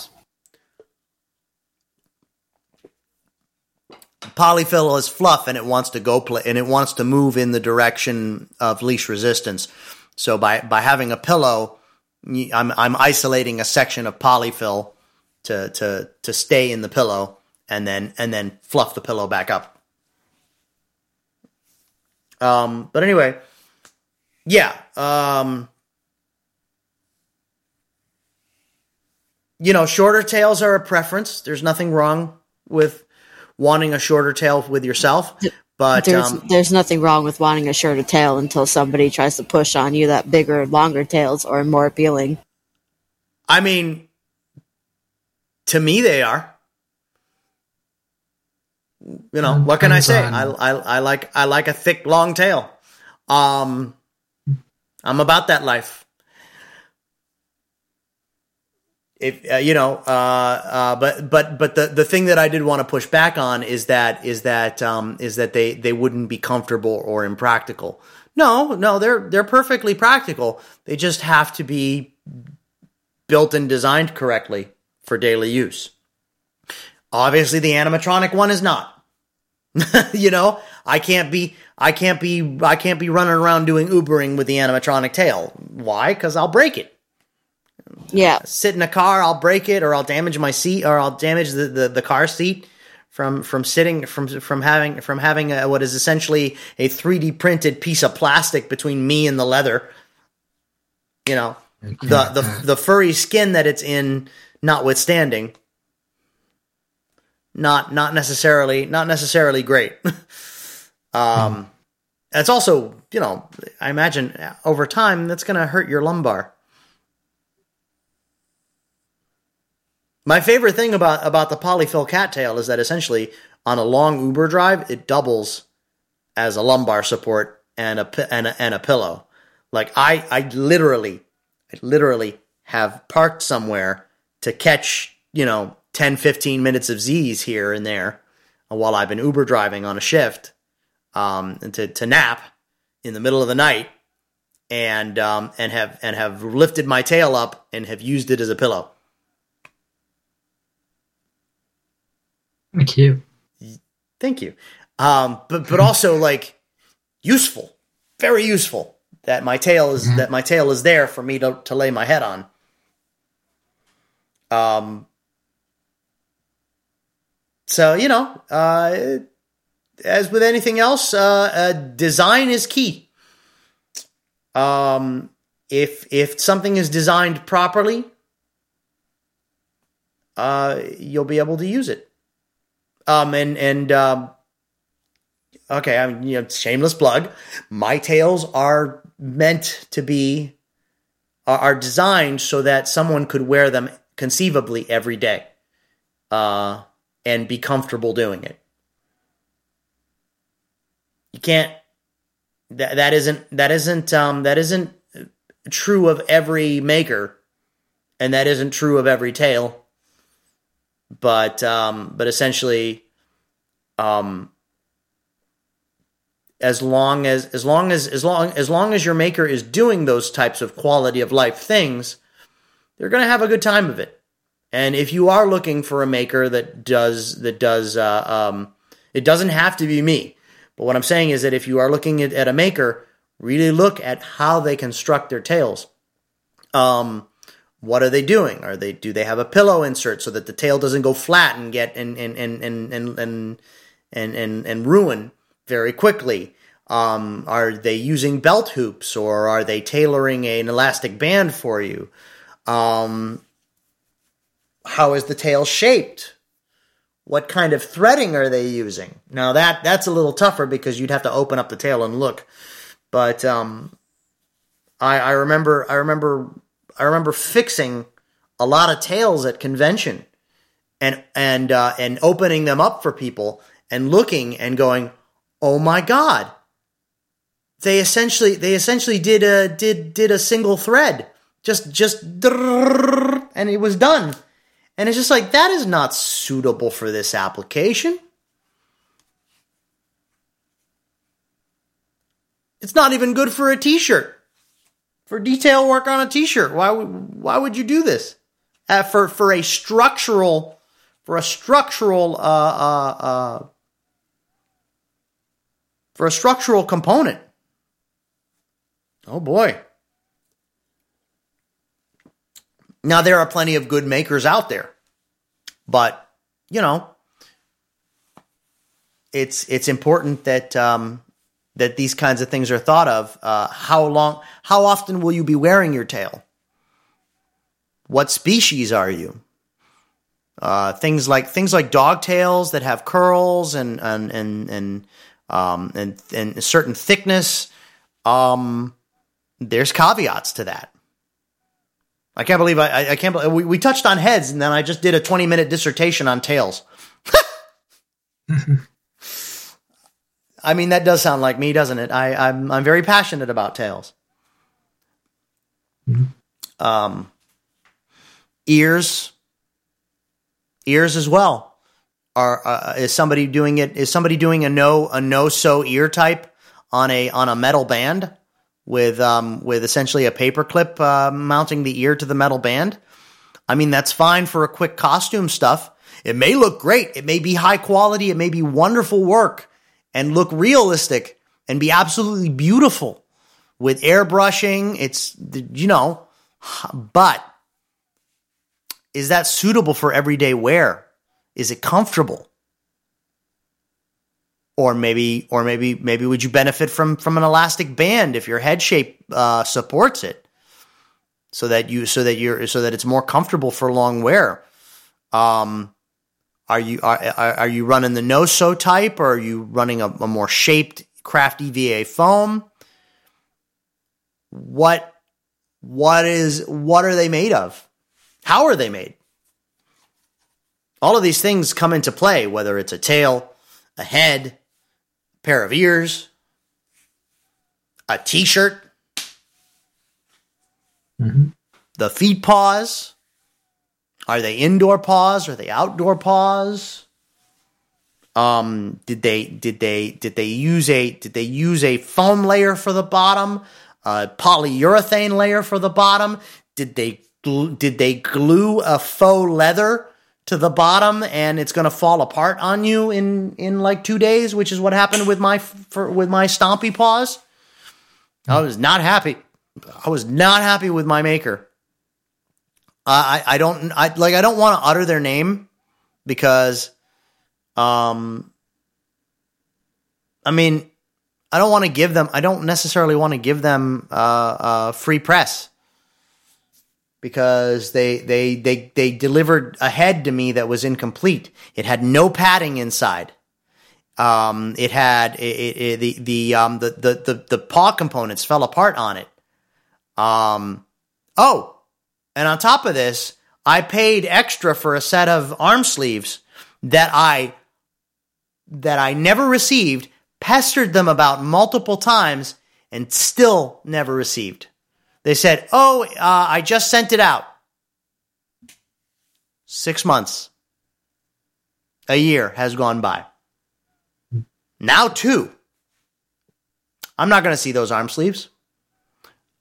Polyfill is fluff, and it wants to go pl- and it wants to move in the direction of least resistance. So by, by having a pillow, I'm I'm isolating a section of polyfill to to to stay in the pillow, and then and then fluff the pillow back up. Um, but anyway, yeah. Um, you know, shorter tails are a preference. There's nothing wrong with wanting a shorter tail with yourself, but there's, um, there's nothing wrong with wanting a shorter tail until somebody tries to push on you that bigger, longer tails are more appealing. I mean, to me, they are. You know, what can I say? I, I I like I like a thick, long tail. Um, I'm about that life. If uh, you know, uh, uh, but but but the, the thing that I did want to push back on is that is that um, is that they, they wouldn't be comfortable or impractical. No, no, they're they're perfectly practical. They just have to be built and designed correctly for daily use. Obviously, the animatronic one is not. You know, I can't be I can't be I can't be running around doing Ubering with the animatronic tail. Why? Because I'll break it. Yeah, sit in a car, I'll break it, or I'll damage my seat, or I'll damage the, the, the car seat from from sitting from from having from having a, what is essentially a three D printed piece of plastic between me and the leather. You know, okay. the, the the furry skin that it's in, notwithstanding, not not necessarily not necessarily great. um, it's hmm. also, you know, I imagine over time that's going to hurt your lumbar. My favorite thing about, about the polyfill cattail is that essentially on a long Uber drive, it doubles as a lumbar support and a and a, and a pillow. Like I, I literally, I literally have parked somewhere to catch, you know, ten, fifteen minutes of Z's here and there while I've been Uber driving on a shift, um, and to, to nap in the middle of the night, and um, and have and have lifted my tail up and have used it as a pillow. Thank you. Thank you. Um, but but also like useful, very useful that my tail is yeah. that my tail is there for me to, to lay my head on. Um. So you know, uh, as with anything else, uh, uh, design is key. Um, if if something is designed properly, uh, you'll be able to use it. Um, and, and, um, okay. I mean, you know, shameless plug. My tails are meant to be, are, are designed so that someone could wear them conceivably every day, uh, and be comfortable doing it. You can't, that, that isn't, that isn't, um, that isn't true of every maker, and that isn't true of every tail. But um, but essentially, um, as long as as long as as long as long as your maker is doing those types of quality of life things, they're going to have a good time of it. And if you are looking for a maker that does that does uh, um, it doesn't have to be me. But what I'm saying is that if you are looking at, at a maker, really look at how they construct their tails. Um, What are they doing? Are they do they have a pillow insert so that the tail doesn't go flat and get and and and and and and and, and ruin very quickly. Um, are they using belt hoops, or are they tailoring an elastic band for you? Um, how is the tail shaped? What kind of threading are they using? Now that that's a little tougher because you'd have to open up the tail and look. But um, I, I remember, I remember, I remember fixing a lot of tails at convention, and and uh, and opening them up for people and looking and going, oh my God. They essentially they essentially did a did did a single thread, just just and it was done, and it's just like, that is not suitable for this application. It's not even good for a T-shirt, for detail work on a T-shirt. Why would why would you do this uh, for for a structural for a structural uh, uh, uh, for a structural component? Oh boy. Now there are plenty of good makers out there, but you know, it's, it's important that, um, that these kinds of things are thought of. Uh, how long, how often will you be wearing your tail? What species are you? Uh, things like, things like dog tails that have curls and, and, and, and, um, and, and a certain thickness. Um, There's caveats to that. I can't believe I, I, I can't believe we, we touched on heads and then I just did a twenty minute dissertation on tails. I mean, that does sound like me, doesn't it? I, I'm, I'm very passionate about tails. Mm-hmm. Um, ears, ears as well. Are, uh, is somebody doing it? Is somebody doing a no, a no sew ear type on a, on a metal band? With um with essentially a paperclip uh, mounting the ear to the metal band. I mean, that's fine for a quick costume stuff. It may look great. It may be high quality. It may be wonderful work and look realistic and be absolutely beautiful with airbrushing. It's, you know, but is that suitable for everyday wear? Is it comfortable? Or maybe, or maybe, maybe would you benefit from, from an elastic band if your head shape uh, supports it, so that you, so that you're, so that it's more comfortable for long wear. Um, are you, are, are you running the no-sew type, or are you running a, a more shaped craft E V A foam? What, what is, what are they made of? How are they made? All of these things come into play, whether it's a tail, a head, pair of ears, a T-shirt, mm-hmm. The feet paws. Are they indoor paws? Are they outdoor paws? Um, did they did they did they use a did they use a foam layer for the bottom, a polyurethane layer for the bottom? Did they did they glue a faux leather to the bottom, and it's going to fall apart on you in, in like two days, which is what happened with my for, with my stompy paws. I was not happy. I was not happy with my maker. I I don't I like I don't want to utter their name because, um, I mean, I don't want to give them. I don't necessarily want to give them uh, uh, free press. Because they, they, they, they delivered a head to me that was incomplete. It had no padding inside. Um, it had it, it, the the um the, the the the paw components fell apart on it. Um, oh, and on top of this, I paid extra for a set of arm sleeves that I that I never received. Pestered them about multiple times and still never received. They said, oh, uh, I just sent it out. Six months. A year has gone by. Now two. I'm not going to see those arm sleeves.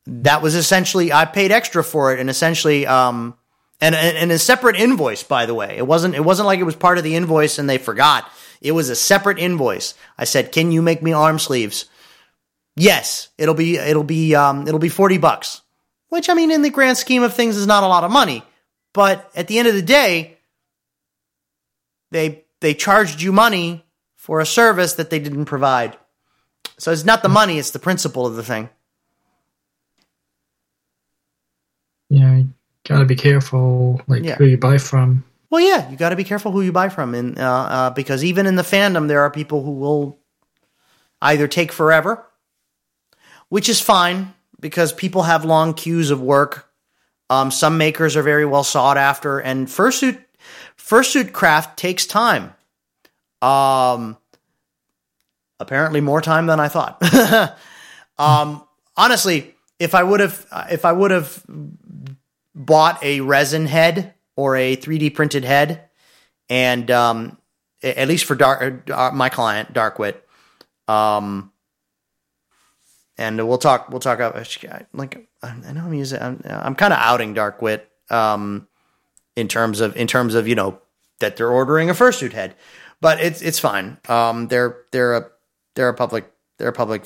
That was essentially, I paid extra for it, and essentially, um, and, and, and a separate invoice, by the way. It wasn't, it wasn't like it was part of the invoice and they forgot. It was a separate invoice. I said, can you make me arm sleeves? Yes, it'll be it'll be um, it'll be forty bucks, which, I mean, in the grand scheme of things is not a lot of money, but at the end of the day, they they charged you money for a service that they didn't provide. So it's not the money, it's the principle of the thing. Yeah, you gotta be careful, like, yeah. who you buy from. Well, yeah, you gotta be careful who you buy from, and uh, uh, because even in the fandom, there are people who will either take forever, which is fine, because people have long queues of work. Um, some makers are very well sought after, and fursuit, fursuit craft takes time. Um, apparently more time than I thought. um, honestly, if I would have, if I would have bought a resin head or a three D printed head, and um, at least for dark, uh, my client Darkwit, um, and we'll talk, we'll talk about like I know I'm using, I'm, I'm kind of outing Darkwit um, in terms of in terms of you know that they're ordering a fursuit head. But it's it's fine. Um, they're they're a they're a public they're a public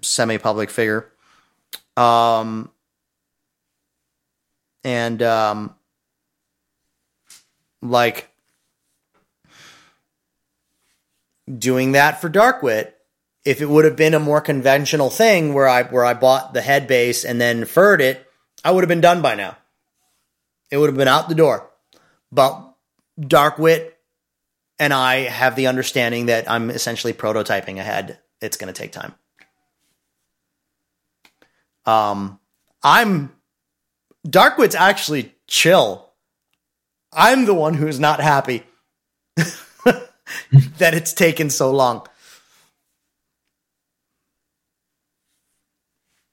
semi-public figure, um, and um, like doing that for Darkwit. If it would have been a more conventional thing where I where I bought the head base and then furred it, I would have been done by now. It would have been out the door. But Darkwit and I have the understanding that I'm essentially prototyping ahead. It's going to take time. Um, I'm Darkwit's actually chill. I'm the one who is not happy that it's taken so long,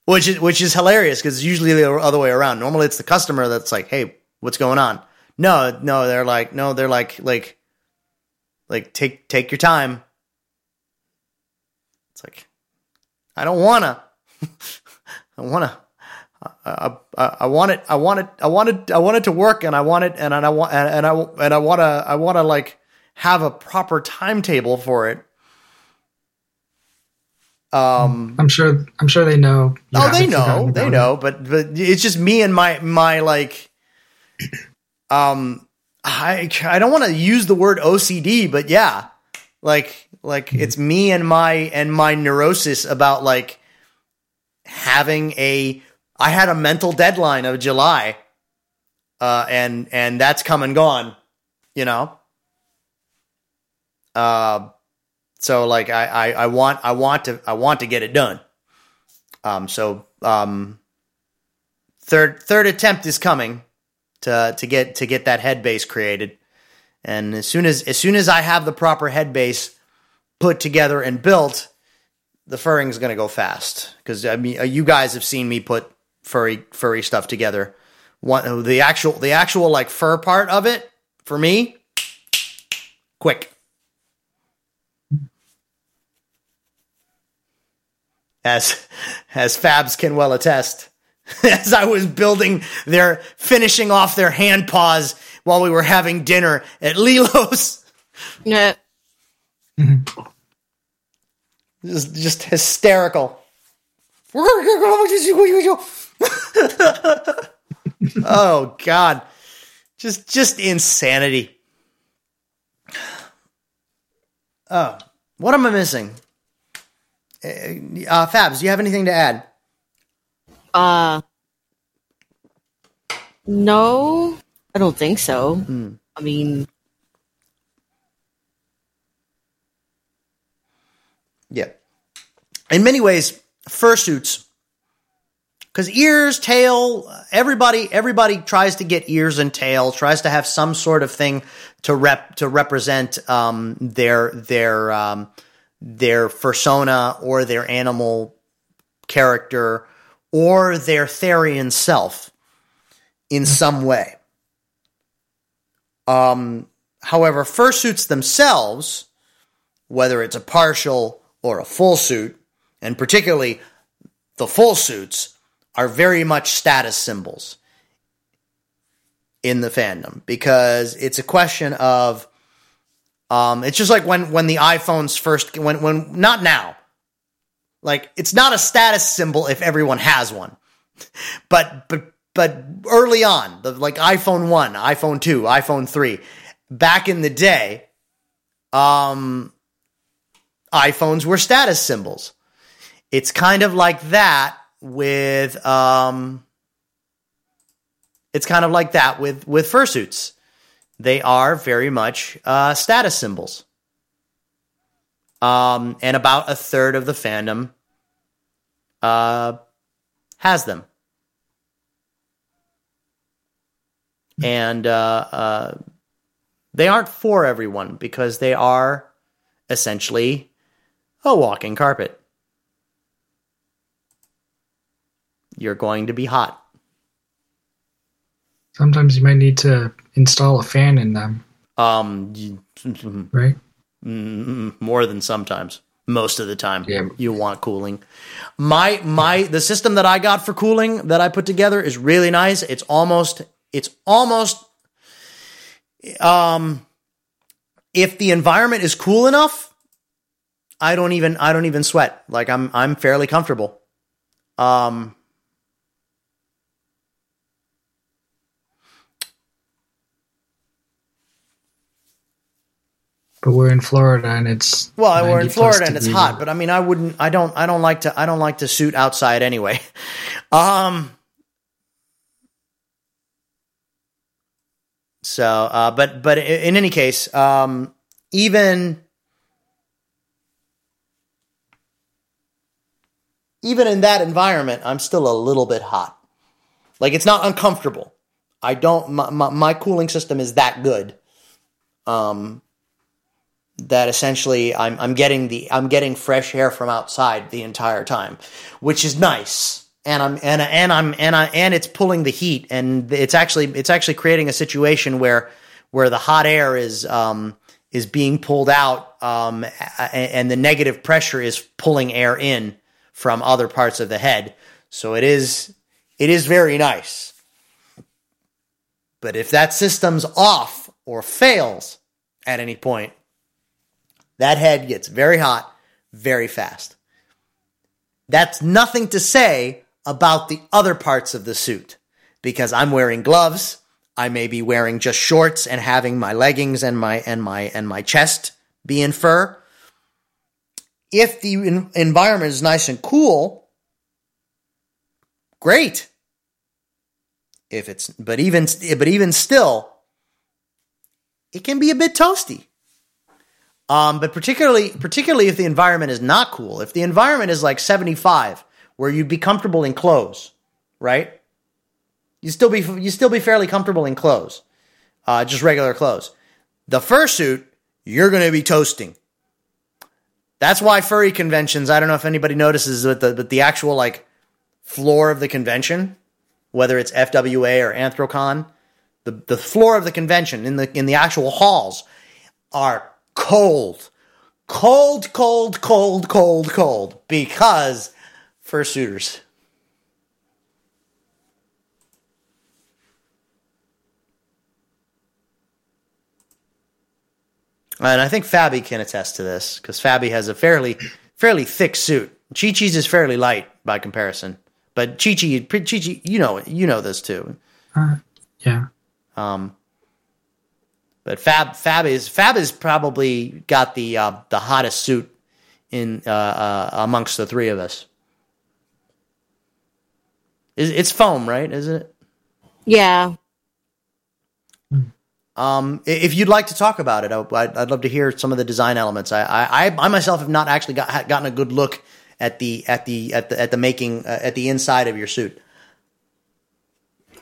which is which is hilarious because it's usually the other way around. Normally, it's the customer that's like, "Hey, what's going on?" No, no, they're like, no, they're like, like. Like, take take your time. It's like, I don't wanna. I wanna. I, I, I want it. I want it. I want it. I want it to work, and I want it, and, and I want, and, and I and I wanna. I wanna like have a proper timetable for it. Um, I'm sure. I'm sure they know. Oh, they know. They know. But but it's just me and my my like. Um. I I don't want to use the word O C D, but yeah, like like it's me and my and my neurosis about like having a I had a mental deadline of July, uh, and and that's come and gone, you know. Uh, so like I, I, I want I want to I want to get it done. Um, so um, third third attempt is coming. To, to get to get that head base created, and as soon as as soon as I have the proper head base put together and built, the furring is going to go fast because I mean you guys have seen me put furry furry stuff together. One the actual the actual like fur part of it for me, quick. As as Fabs can well attest. As I was building their, finishing off their hand paws while we were having dinner at Lilo's. Yeah. Just, just hysterical. Oh, God. Just, just insanity. Oh, what am I missing? Uh, Fabs, do you have anything to add? Uh, no, I don't think so. Mm. I mean, yeah. In many ways, fursuits, because ears, tail, everybody, everybody tries to get ears and tail, tries to have some sort of thing to rep to represent um their their um their fursona or their animal character. Or their Therian self in some way. Um, however, fursuits themselves, whether it's a partial or a full suit, and particularly the full suits, are very much status symbols in the fandom because it's a question of um, it's just like when when the iPhones first when when not now. Like, it's not a status symbol if everyone has one, but but but early on, the, like iPhone one, iPhone two, iPhone three, back in the day, um, iPhones were status symbols. It's kind of like that with, um, it's kind of like that with, with fursuits. They are very much uh, status symbols. Um, and about a third of the fandom uh, has them. And uh, uh, they aren't for everyone because they are essentially a walking carpet. You're going to be hot. Sometimes you might need to install a fan in them. Um, right? More than sometimes. Most of the time, yeah. You want cooling. My my the system that I got for cooling that I put together is really nice. It's almost it's almost um if the environment is cool enough, I don't even I don't even sweat. Like I'm I'm fairly comfortable. Um But we're in Florida and it's well, we're in Florida and it's hot. But I mean, I wouldn't. I don't. I don't like to. I don't like to suit outside anyway. Um. So, uh, but but in any case, um, even even in that environment, I'm still a little bit hot. Like it's not uncomfortable. I don't. My, my, my cooling system is that good. Um. That essentially I'm I'm getting the I'm getting fresh air from outside the entire time, which is nice. And I'm and and I'm and I and it's pulling the heat, and it's actually it's actually creating a situation where where the hot air is um is being pulled out um and the negative pressure is pulling air in from other parts of the head. So it is it is very nice. But if that system's off or fails at any point, that head gets very hot, very fast. That's nothing to say about the other parts of the suit, because I'm wearing gloves. I may be wearing just shorts and having my leggings and my and my and my chest be in fur. If the in- environment is nice and cool, great. If it's but even but even still, it can be a bit toasty. Um, but particularly, particularly if the environment is not cool, if the environment is like seventy-five, where you'd be comfortable in clothes, right? You still be you still be fairly comfortable in clothes, uh, just regular clothes. The fursuit, you're going to be toasting. That's why furry conventions. I don't know if anybody notices, but the but the actual like floor of the convention, whether it's F W A or Anthrocon, the the floor of the convention in the in the actual halls are cold, cold, cold, cold, cold, cold, because fursuiters. And I think Fabi can attest to this, because Fabi has a fairly, fairly thick suit. Chi-Chi's is fairly light by comparison, but Chi-Chi, Chi-Chi, you know, you know this too. Uh, yeah. Um. But Fab Fab is Fab is probably got the uh, the hottest suit in uh, uh, amongst the three of us. It's foam, right? Isn't it? Yeah. Um, if you'd like to talk about it, I'd, I'd love to hear some of the design elements. I I, I myself have not actually got, gotten a good look at the at the at the at the making uh, at the inside of your suit.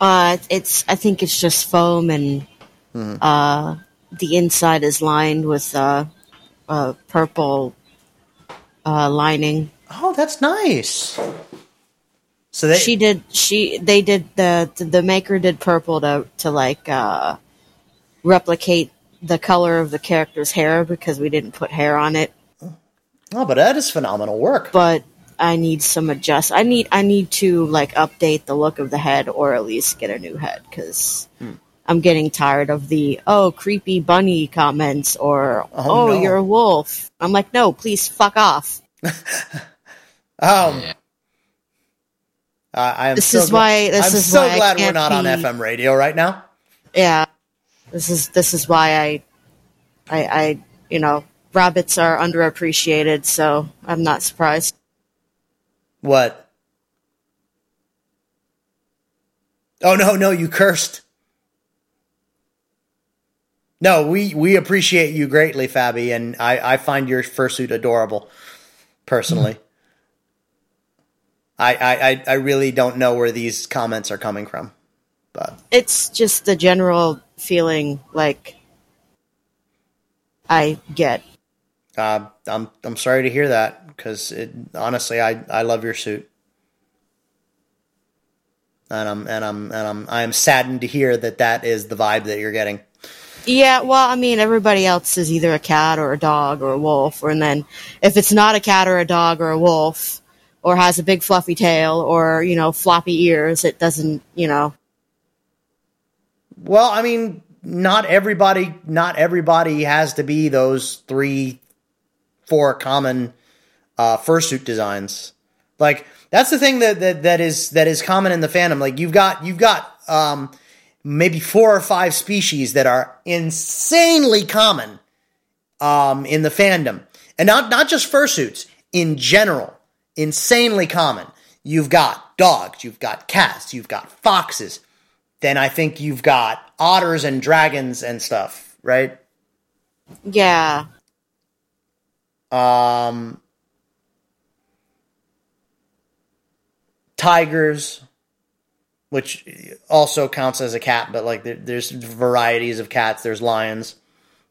Uh, it's I think it's just foam and. Mm-hmm. Uh, the inside is lined with uh, uh, purple uh, lining. Oh, that's nice. So they she did she they did the the maker did purple to to like uh, replicate the color of the character's hair because we didn't put hair on it. Oh, but that is phenomenal work. But I need some adjust. I need I need to like update the look of the head, or at least get a new head, because. Mm. I'm getting tired of the, oh, creepy bunny comments, or, oh, oh no. You're a wolf. I'm like, no, please fuck off. um, uh, I am this so is gl- why, this I'm is so why glad we're not on be, F M radio right now. Yeah. This is this is why I, I, I you know, rabbits are underappreciated, so I'm not surprised. What? Oh, no, no, you cursed. No, we, we appreciate you greatly, Fabi, and I, I find your fursuit adorable, personally. Mm-hmm. I, I, I really don't know where these comments are coming from. But it's just the general feeling like I get. Uh, I'm I'm sorry to hear that, because honestly, I, I love your suit, and I'm and I'm and I'm I am saddened to hear that that is the vibe that you're getting. Yeah, well, I mean, everybody else is either a cat or a dog or a wolf, or, and then if it's not a cat or a dog or a wolf, or has a big fluffy tail, or, you know, floppy ears, it doesn't, you know. Well, I mean, not everybody, not everybody has to be those three, four common uh, fursuit designs. Like, that's the thing that, that that is that is common in the fandom. Like, you've got you've got um, maybe four or five species that are insanely common um, in the fandom, and not not just fursuits in general. Insanely common. You've got dogs, you've got cats, you've got foxes. Then I think you've got otters and dragons and stuff, right? Yeah. Um, tigers, which also counts as a cat, but like there, there's varieties of cats. There's lions,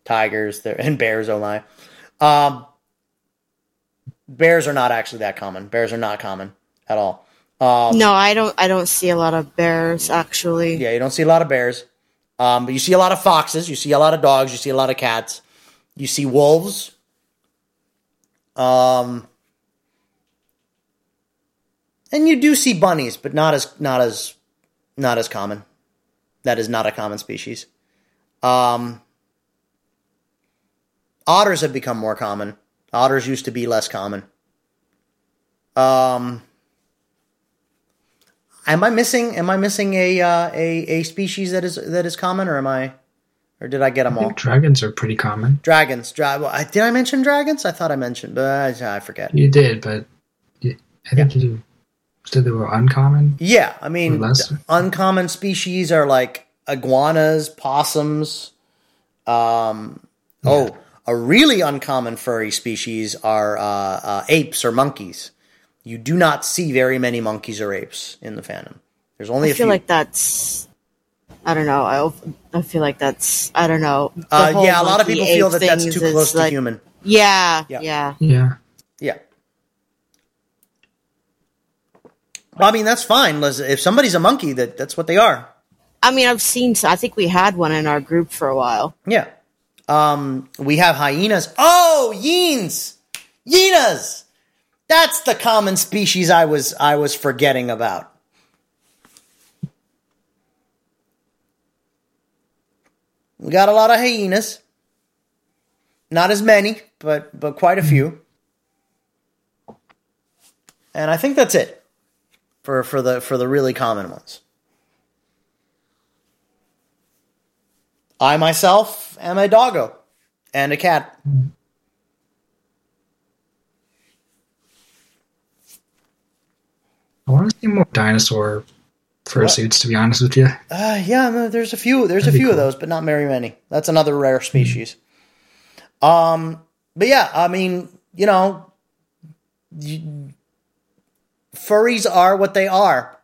tigers, there, and bears. Oh my. Um, Bears are not actually that common. Bears are not common at all. Um, no, I don't. I don't see a lot of bears actually. Yeah, you don't see a lot of bears, um, but you see a lot of foxes. You see a lot of dogs. You see a lot of cats. You see wolves. Um, and you do see bunnies, but not as not as not as common. That is not a common species. Um, otters have become more common. Otters used to be less common. Um, am I missing? Am I missing a uh, a a species that is that is common, or am I, or did I get them I all? Think dragons are pretty common. Dragons, dra- well, I, did I mention dragons? I thought I mentioned, but I, I forget. You did, but you, I think yeah. you said they were uncommon. Yeah, I mean, uncommon species are like iguanas, possums. Um, yeah. Oh. A really uncommon furry species are uh, uh, apes or monkeys. You do not see very many monkeys or apes in the fandom. There's only I a few. I feel like that's... I don't know. I, I feel like that's... I don't know. Uh, yeah, a lot of people feel that that's too close to like, human. Yeah, yeah. Yeah. Yeah. Yeah. Well, I mean, that's fine. If somebody's a monkey, that that's what they are. I mean, I've seen... I think we had one in our group for a while. Yeah. Um, we have hyenas. Oh, yeans, hyenas. That's the common species I was I was forgetting about. We got a lot of hyenas. Not as many, but but quite a few. And I think that's it for for the for the really common ones. I myself am a doggo and a cat. I want to see more dinosaur fursuits, to be honest with you. Uh, yeah, no, there's a few. There's That'd a few cool. of those, but not very many. That's another rare species. Um, but yeah, I mean, you know, you, furries are what they are,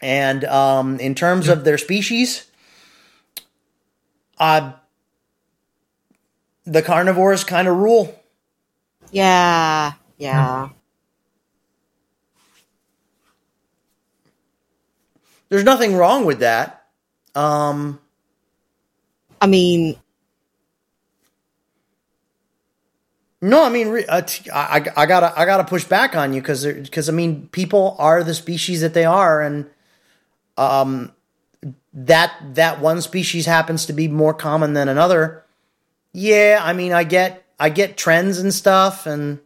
and um, in terms yeah. of their species. Uh, the carnivores kind of rule. Yeah, yeah. There's nothing wrong with that. Um, I mean... No, I mean, I, I, I gotta, I gotta push back on you, because, because I mean, people are the species that they are, and... um. that that one species happens to be more common than another. Yeah, I mean, I get I get trends and stuff, and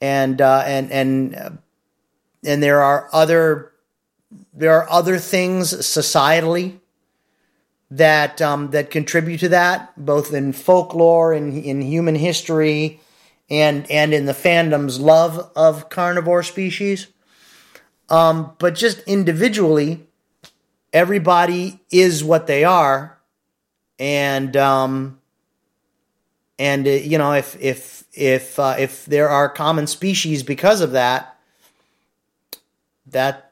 and uh, and and uh, and there are other there are other things societally that um, that contribute to that, both in folklore and in, in human history, and and in the fandom's love of carnivore species. Um, but just individually, everybody is what they are, and um, and uh, you know, if if if uh, if there are common species because of that, that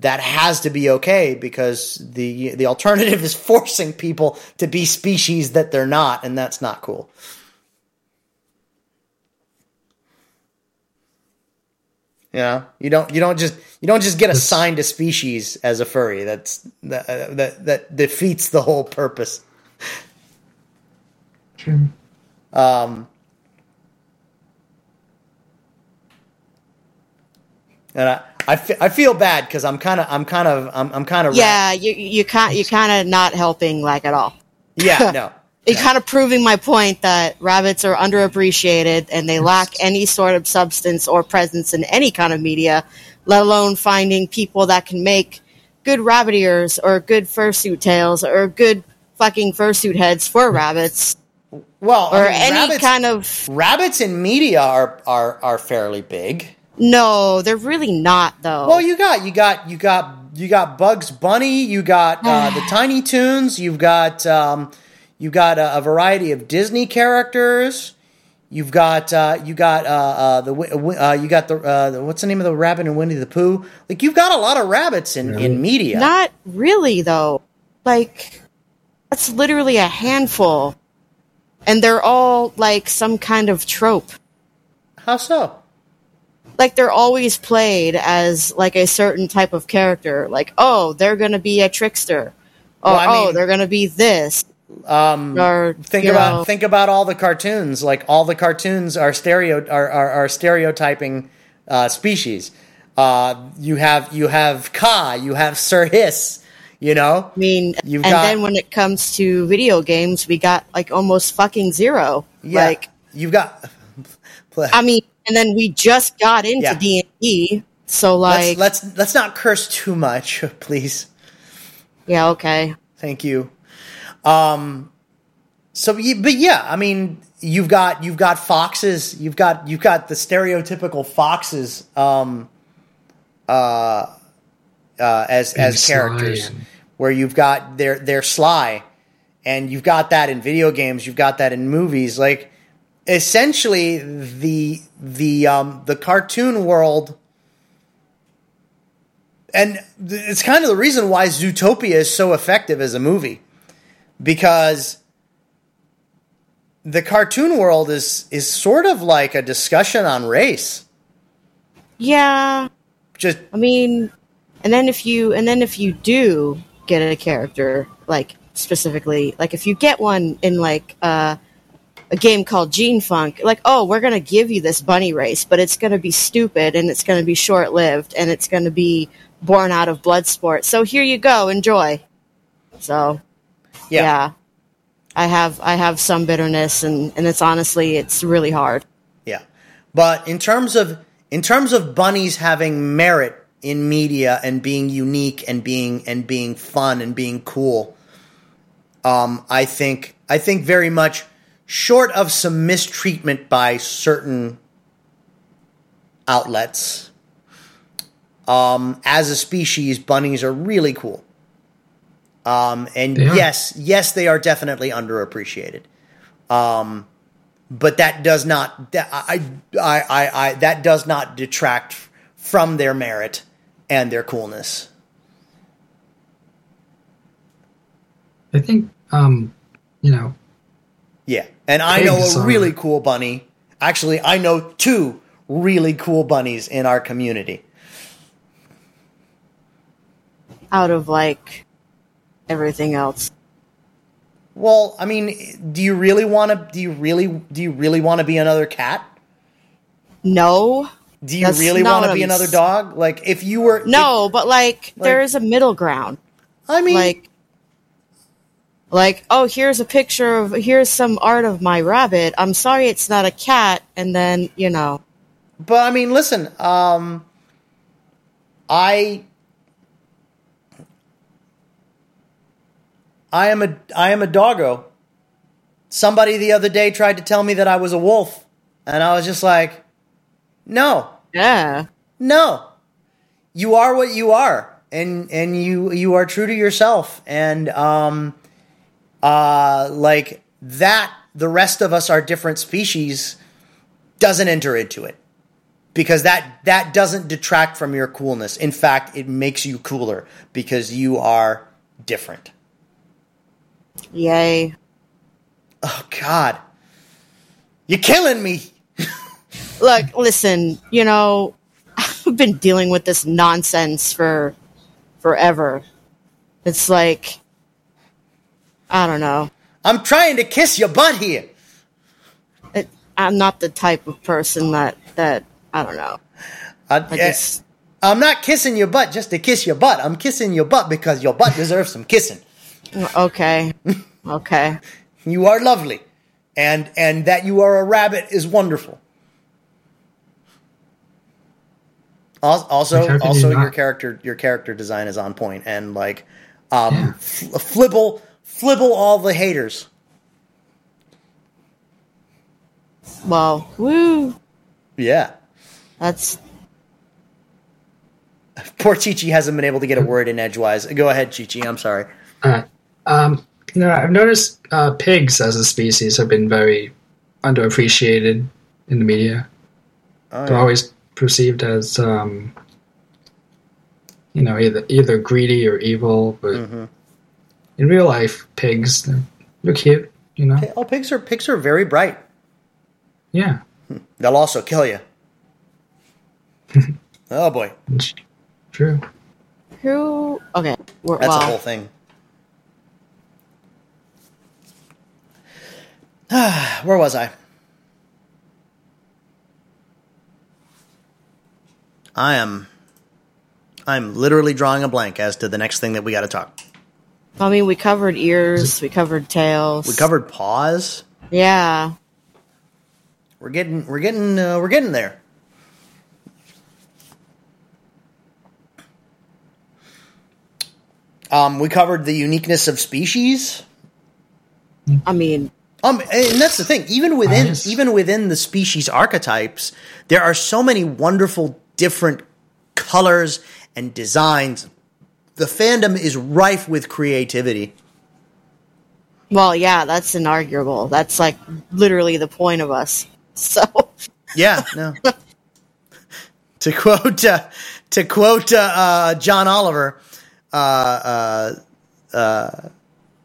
that has to be okay, because the the alternative is forcing people to be species that they're not, and that's not cool. You know, you don't you don't just you don't just get assigned a species as a furry. That's that that, that defeats the whole purpose. True. Um, and I I, f- I feel bad because I'm kind of I'm kind of I'm, I'm kind of yeah you you can't you kind of not helping like at all. Yeah, no. It's yeah. kind of proving my point that rabbits are underappreciated and they lack any sort of substance or presence in any kind of media, let alone finding people that can make good rabbit ears or good fursuit tails or good fucking fursuit heads for rabbits. Well, or I mean, any rabbits, kind of rabbits in media are, are are fairly big. No, they're really not though. Well, you got you got you got you got Bugs Bunny, you got uh, the Tiny Toons, you've got. Um, You've got a, a variety of Disney characters. You've got uh, you got uh, uh, the uh, you got the, uh, the what's the name of the rabbit in Winnie the Pooh? Like you've got a lot of rabbits in, yeah. in media. Not really though. Like that's literally a handful, and they're all like some kind of trope. How so? Like they're always played as like a certain type of character. Like oh, they're gonna be a trickster. Or, well, I mean, oh, they're gonna be this. Um, or, think about know. think about all the cartoons. Like all the cartoons are stereo are are, are stereotyping uh, species. Uh, you have you have Ka, you have Sir Hiss. You know, I mean, You've and got, then when it comes to video games, we got like almost fucking zero. Yeah, like you've got. I mean, and then we just got into D and D, so like let's, let's let's not curse too much, please. Yeah. Okay. Thank you. Um, so, but yeah, I mean, you've got, you've got foxes, you've got, you've got the stereotypical foxes, um, uh, uh, as, and as characters sly. Where you've got they're, they're sly, and you've got that in video games. You've got that in movies. Like essentially the, the, um, the cartoon world. And it's kind of the reason why Zootopia is so effective as a movie. Because the cartoon world is is sort of like a discussion on race. Yeah. Just I mean, and then if you and then if you do get a character like specifically, like if you get one in like uh, a game called Gene Funk, like oh, we're gonna give you this bunny race, but it's gonna be stupid and it's gonna be short lived and it's gonna be born out of blood sport. So here you go, enjoy. So. Yeah. yeah, I have I have some bitterness, and, and it's honestly it's really hard. Yeah, but in terms of in terms of bunnies having merit in media and being unique and being and being fun and being cool, um, I think I think very much short of some mistreatment by certain outlets, um, as a species, bunnies are really cool. Um, and yeah. yes, yes, they are definitely underappreciated. Um, but that does not, that, I, I, I, I, that does not detract from their merit and their coolness. I think, um, you know. Yeah. And I know a really cool bunny. Actually, I know two really cool bunnies in our community. Out of like... everything else. Well, I mean, do you really want to? Do you really? Do you really want to be another cat? No. Do you really want to be another dog? Like, if you were no, if, but like, like there is a middle ground. I mean, like, like oh, here's a picture of here's some art of my rabbit. I'm sorry, it's not a cat. And then you know. But I mean, listen. Um, I. I am a I am a doggo. Somebody the other day tried to tell me that I was a wolf, and I was just like, no. Yeah. No. You are what you are, and and you you are true to yourself, and um uh like that the rest of us are different species doesn't enter into it. Because that that doesn't detract from your coolness. In fact, it makes you cooler because you are different. Yay. Oh, God. You're killing me. Look, listen, you know, I've been dealing with this nonsense for forever. It's like, I don't know. I'm trying to kiss your butt here. It, I'm not the type of person that... that I don't know. I, I just, I'm not kissing your butt just to kiss your butt. I'm kissing your butt because your butt deserves some kissing. Okay. Okay. You are lovely. And and that you are a rabbit is wonderful. Also, also your character your character design is on point. And, like, um, yeah. f- flibble, flibble all the haters. Wow. Woo. Yeah. That's poor Chi-Chi hasn't been able to get a word in edgewise. Go ahead, Chi-Chi. I'm sorry. Uh, um, no, I've noticed uh, pigs as a species have been very underappreciated in the media. Oh, They're yeah. always perceived as, um, you know, either either greedy or evil. But mm-hmm. in real life, pigs they're cute. You know, all pigs are pigs are very bright. Yeah, they'll also kill you. Oh boy. True. True. Okay. We're, That's wow. a whole thing. Where was I? I am. I'm literally drawing a blank as to the next thing that we got to talk. I mean, we covered ears. We covered tails. We covered paws. Yeah. We're getting. We're getting. Uh, we're getting there. Um, we covered the uniqueness of species. I mean, um, and that's the thing. Even within nice. even within the species archetypes, there are so many wonderful different colors and designs. The fandom is rife with creativity. Well, yeah, that's inarguable. That's like literally the point of us. So yeah, no. to quote uh, to quote uh, uh, John Oliver. Uh, uh, uh,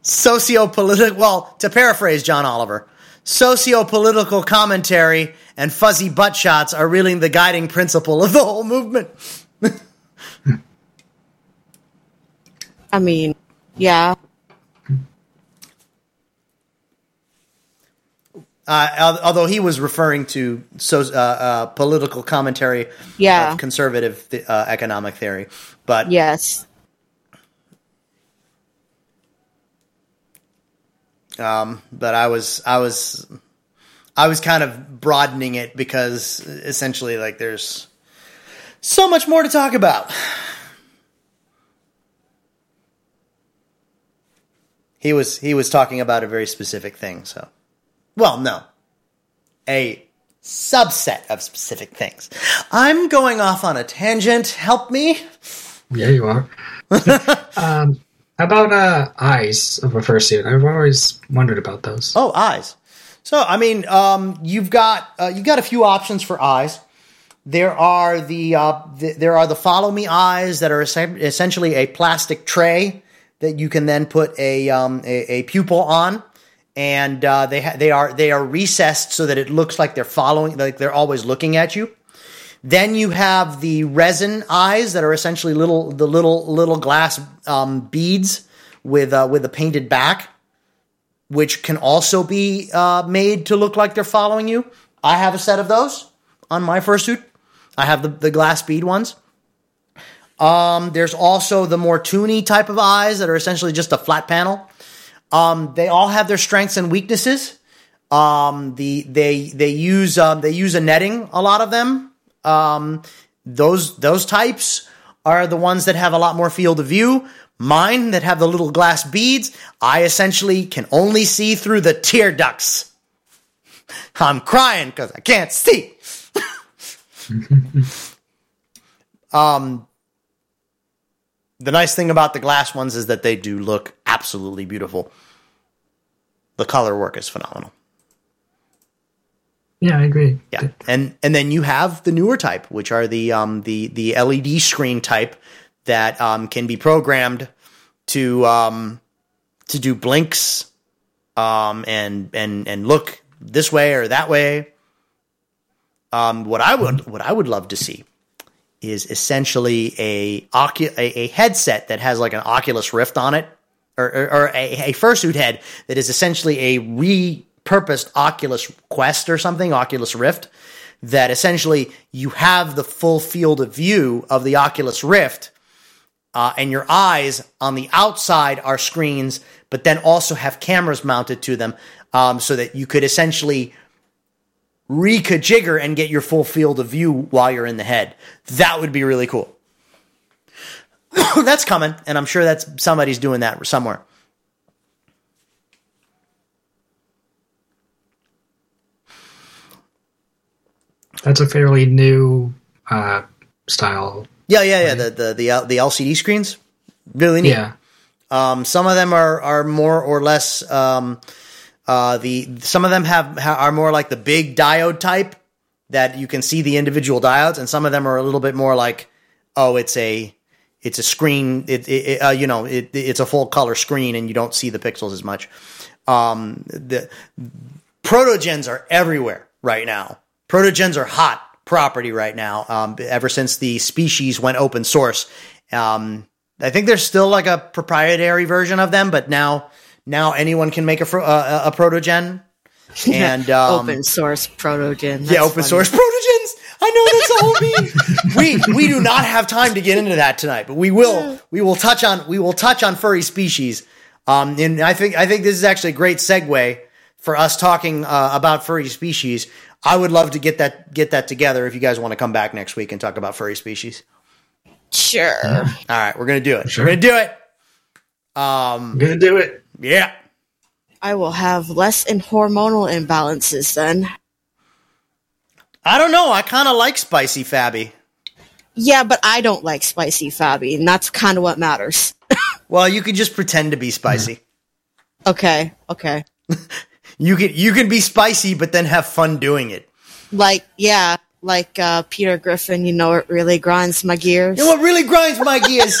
socio-political, well, to paraphrase John Oliver, socio-political commentary and fuzzy butt shots are really the guiding principle of the whole movement. I mean, yeah. Uh, although he was referring to so, uh, uh, political commentary yeah. of conservative th- uh, economic theory. But yes. Um, but I was, I was, I was kind of broadening it because essentially, like, there's so much more to talk about. He was, he was talking about a very specific thing. So, well, no, a subset of specific things. I'm going off on a tangent. Help me. Yeah, you are. um, How about uh, eyes of a fursuit? I've always wondered about those. Oh, eyes. So, I mean, um, you've got uh, you've got a few options for eyes. There are the, uh, the there are the follow me eyes that are essentially a plastic tray that you can then put a um, a, a pupil on, and uh, they ha- they are they are recessed so that it looks like they're following, like they're always looking at you. Then you have the resin eyes that are essentially little, the little little glass um, beads with uh, with a painted back, which can also be uh, made to look like they're following you. I have a set of those on my fursuit. I have the, the glass bead ones. Um, there's also the more toony type of eyes that are essentially just a flat panel. Um, they all have their strengths and weaknesses. Um, the they they use uh, they use a netting. A lot of them. Um, those, those types are the ones that have a lot more field of view, Mine that have the little glass beads, I essentially can only see through the tear ducts. I'm crying because I can't see. um, the nice thing about the glass ones is that they do look absolutely beautiful. The color work is phenomenal. Yeah, I agree. Yeah, and and then you have the newer type, which are the um the the L E D screen type. That um, can be programmed to um, to do blinks um, and and and look this way or that way. Um, what I would what I would love to see is essentially a ocu- a, a headset that has like an Oculus Rift on it, or or, or a, a fursuit head that is essentially a repurposed Oculus Quest or something, Oculus Rift. That essentially you have the full field of view of the Oculus Rift. Uh, and your eyes on the outside are screens, but then also have cameras mounted to them um, so that you could essentially re-kajigger and get your full field of view while you're in the head. That would be really cool. That's coming, and I'm sure that's somebody's doing that somewhere. That's a fairly new uh, style. Yeah, yeah, yeah. The the the, the L C D screens, really neat. Yeah. Um, some of them are, are more or less. Um, uh, the some of them have are more like the big diode type that you can see the individual diodes, and some of them are a little bit more like, oh, it's a it's a screen. It, it uh, you know it it's a full color screen, and you don't see the pixels as much. Um, the protogens are everywhere right now. Protogens are hot. Property right now, um, ever since the Species went open source. Um, I think there's still like a proprietary version of them, but now now anyone can make a fro- uh, a protogen. And um, open source protogen. That's yeah, open funny. source protogens. I know that's all me. We we do not have time to get into that tonight, but we will we will touch on we will touch on furry species. Um, and I think I think this is actually a great segue for us talking uh, about furry species. I would love to get that get that together if you guys want to come back next week and talk about furry species. Sure. Uh, All right, we're going to do it. Sure. We're going to do it. Um, I'm going to do it. Yeah. I will have less in hormonal imbalances then. I don't know. I kind of like spicy Fabi. Yeah, but I don't like spicy Fabi, and that's kind of what matters. Well, you could just pretend to be spicy. Okay, okay. You can you can be spicy, but then have fun doing it. Like yeah, like uh, Peter Griffin. You know what really grinds my gears? You know what really grinds my gears?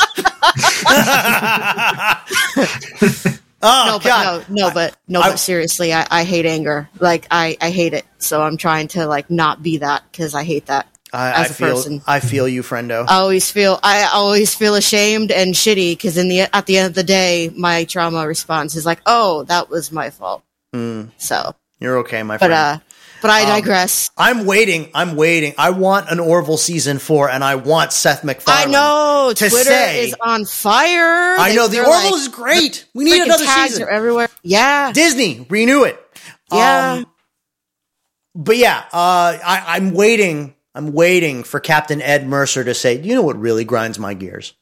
Oh no, God! But no, no, but no, I, but seriously, I, I hate anger. Like I, I hate it. So I'm trying to like not be that because I hate that I, as I a feel, person. I feel you, friendo. I always feel I always feel ashamed and shitty because in the at the end of the day, my trauma response is like, oh, that was my fault. So you're okay, my friend. But, uh, but I digress. Um, I'm waiting. I'm waiting. I want an Orville season four, and I want Seth MacFarlane. I know to Twitter say, is on fire. I they, know the Orville like, is great. We need another tags season. Are everywhere. Yeah, Disney renew it. Yeah, um, but yeah, uh, I, I'm waiting. I'm waiting for Captain Ed Mercer to say, "You know what really grinds my gears."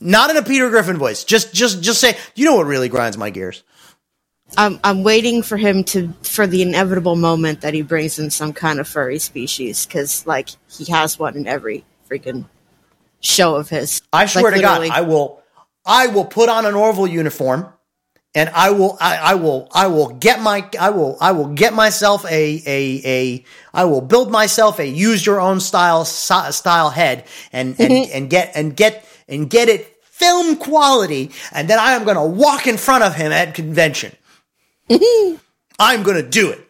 Not in a Peter Griffin voice. Just, just, just say, "You know what really grinds my gears." I'm I'm waiting for him to for the inevitable moment that he brings in some kind of furry species because like he has one in every freaking show of his. I swear like, to literally. God, I will I will put on an Orville uniform and I will I, I will I will get my I will I will get myself a a a I will build myself a use your own style so, style head and and, and get and get and get it film quality and then I am going to walk in front of him at convention. I'm going to do it.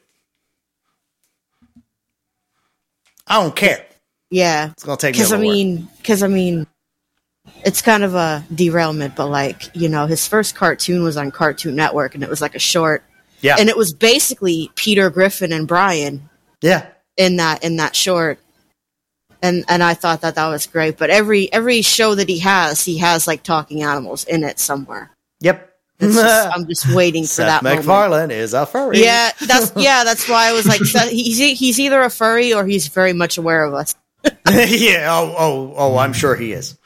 I don't care. Yeah. It's going to take me a little I mean, Because, I mean, it's kind of a derailment, but, like, you know, his first cartoon was on Cartoon Network, and it was like a short. Yeah. And it was basically Peter Griffin and Brian. Yeah. In that in that short. And and I thought that that was great. But every every show that he has, he has, like, talking animals in it somewhere. Yep. Just, I'm just waiting for Seth that MacFarlane moment. Is a furry. Yeah, that's yeah. That's why I was like, he's he's either a furry or he's very much aware of us. Yeah. Oh, oh, oh. I'm sure he is.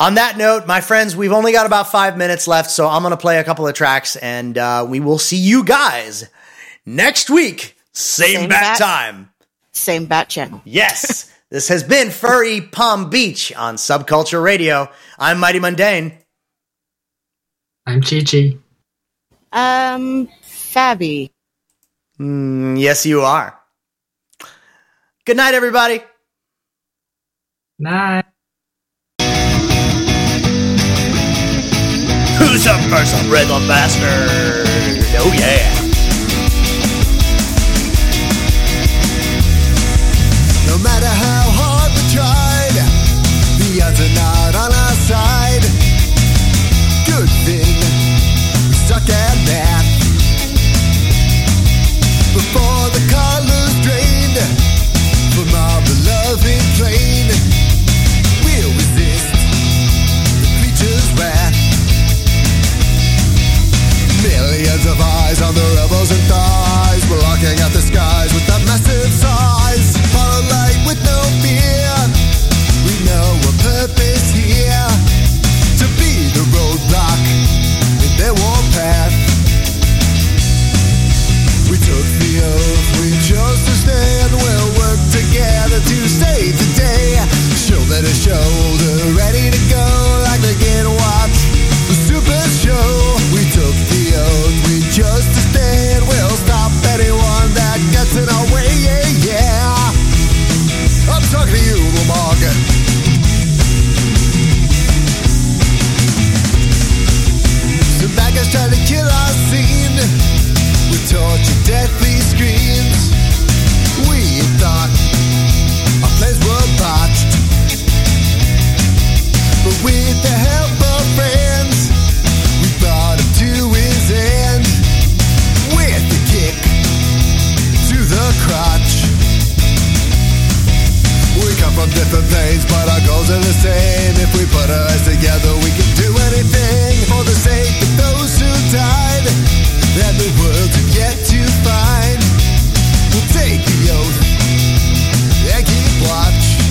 On that note, my friends, we've only got about five minutes left, so I'm going to play a couple of tracks, and uh, we will see you guys next week. Same, same bat, bat time. Same bat channel. Yes. This has been Furry Palm Beach on Subculture Radio. I'm Mighty Mundane. I'm Chi-Chi. Um, Fabi. Mm, yes, you are. Good night, everybody. Night. Who's up for some Red Lump Bastard? Oh, yeah. No matter how hard we tried, the odds are not on our side. Good thing we stuck at that. Before the colors drained from our beloved plane, we'll resist the creature's wrath. Millions of eyes on the rebels and thighs, we're locking out the skies with that massive size. Follow light with no fear, we know a purpose here, to be the roadblock in their war path. We took the oath, we chose to stand, we'll work together to save the day. Shoulder to shoulder, ready to go, like the kid watch the Super Show. We took the we chose to stand, we'll stop anyone that gets in our way, yeah, yeah. I'm talking to you, Lamar. The baggers try to kill our scene with torture, deathly screams. We thought our plans were botched, but with the help of friends, we brought him to his end with a kick to the crotch. We come from different planes, but our goals are the same. If we put our heads together, we can do anything. For the sake of those who died, that the world is yet to find, we'll take the oath and keep watch.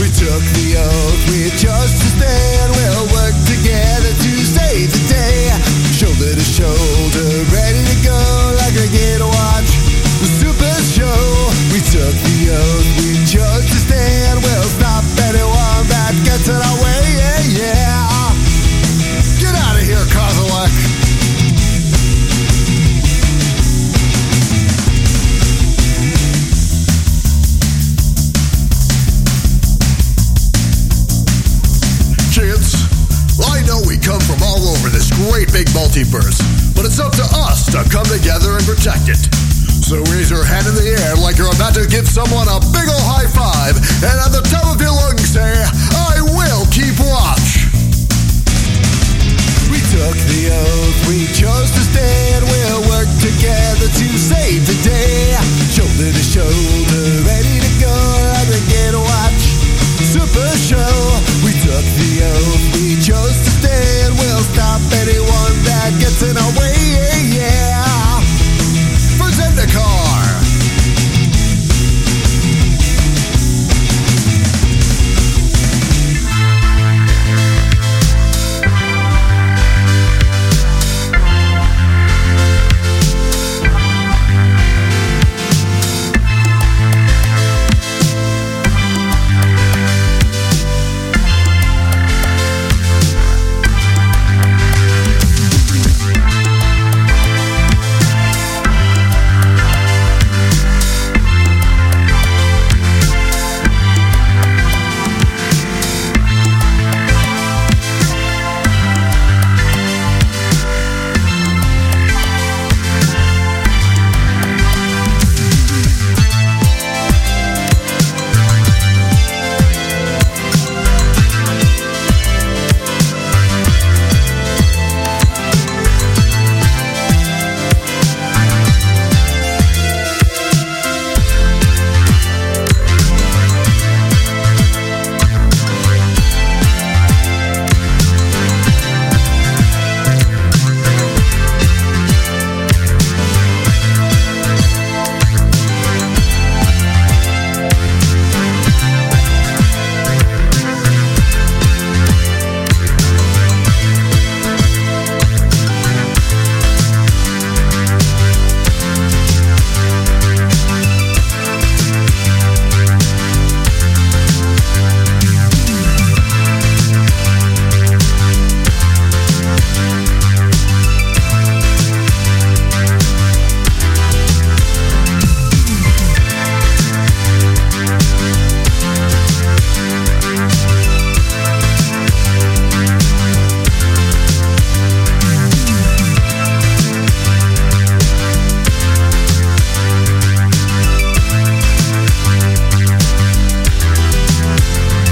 We took the oath, we chose to stand, we'll work together to save the day. Shoulder to shoulder, ready to go, like a kid watch the Super Show. We took the oath, we chose to stand, we'll stop anyone that gets in our way, yeah, yeah. Get out of here, Kozilek. Come from all over this great big multiverse, but it's up to us to come together and protect it. So raise your hand in the air like you're about to give someone a big ol' high five, and at the top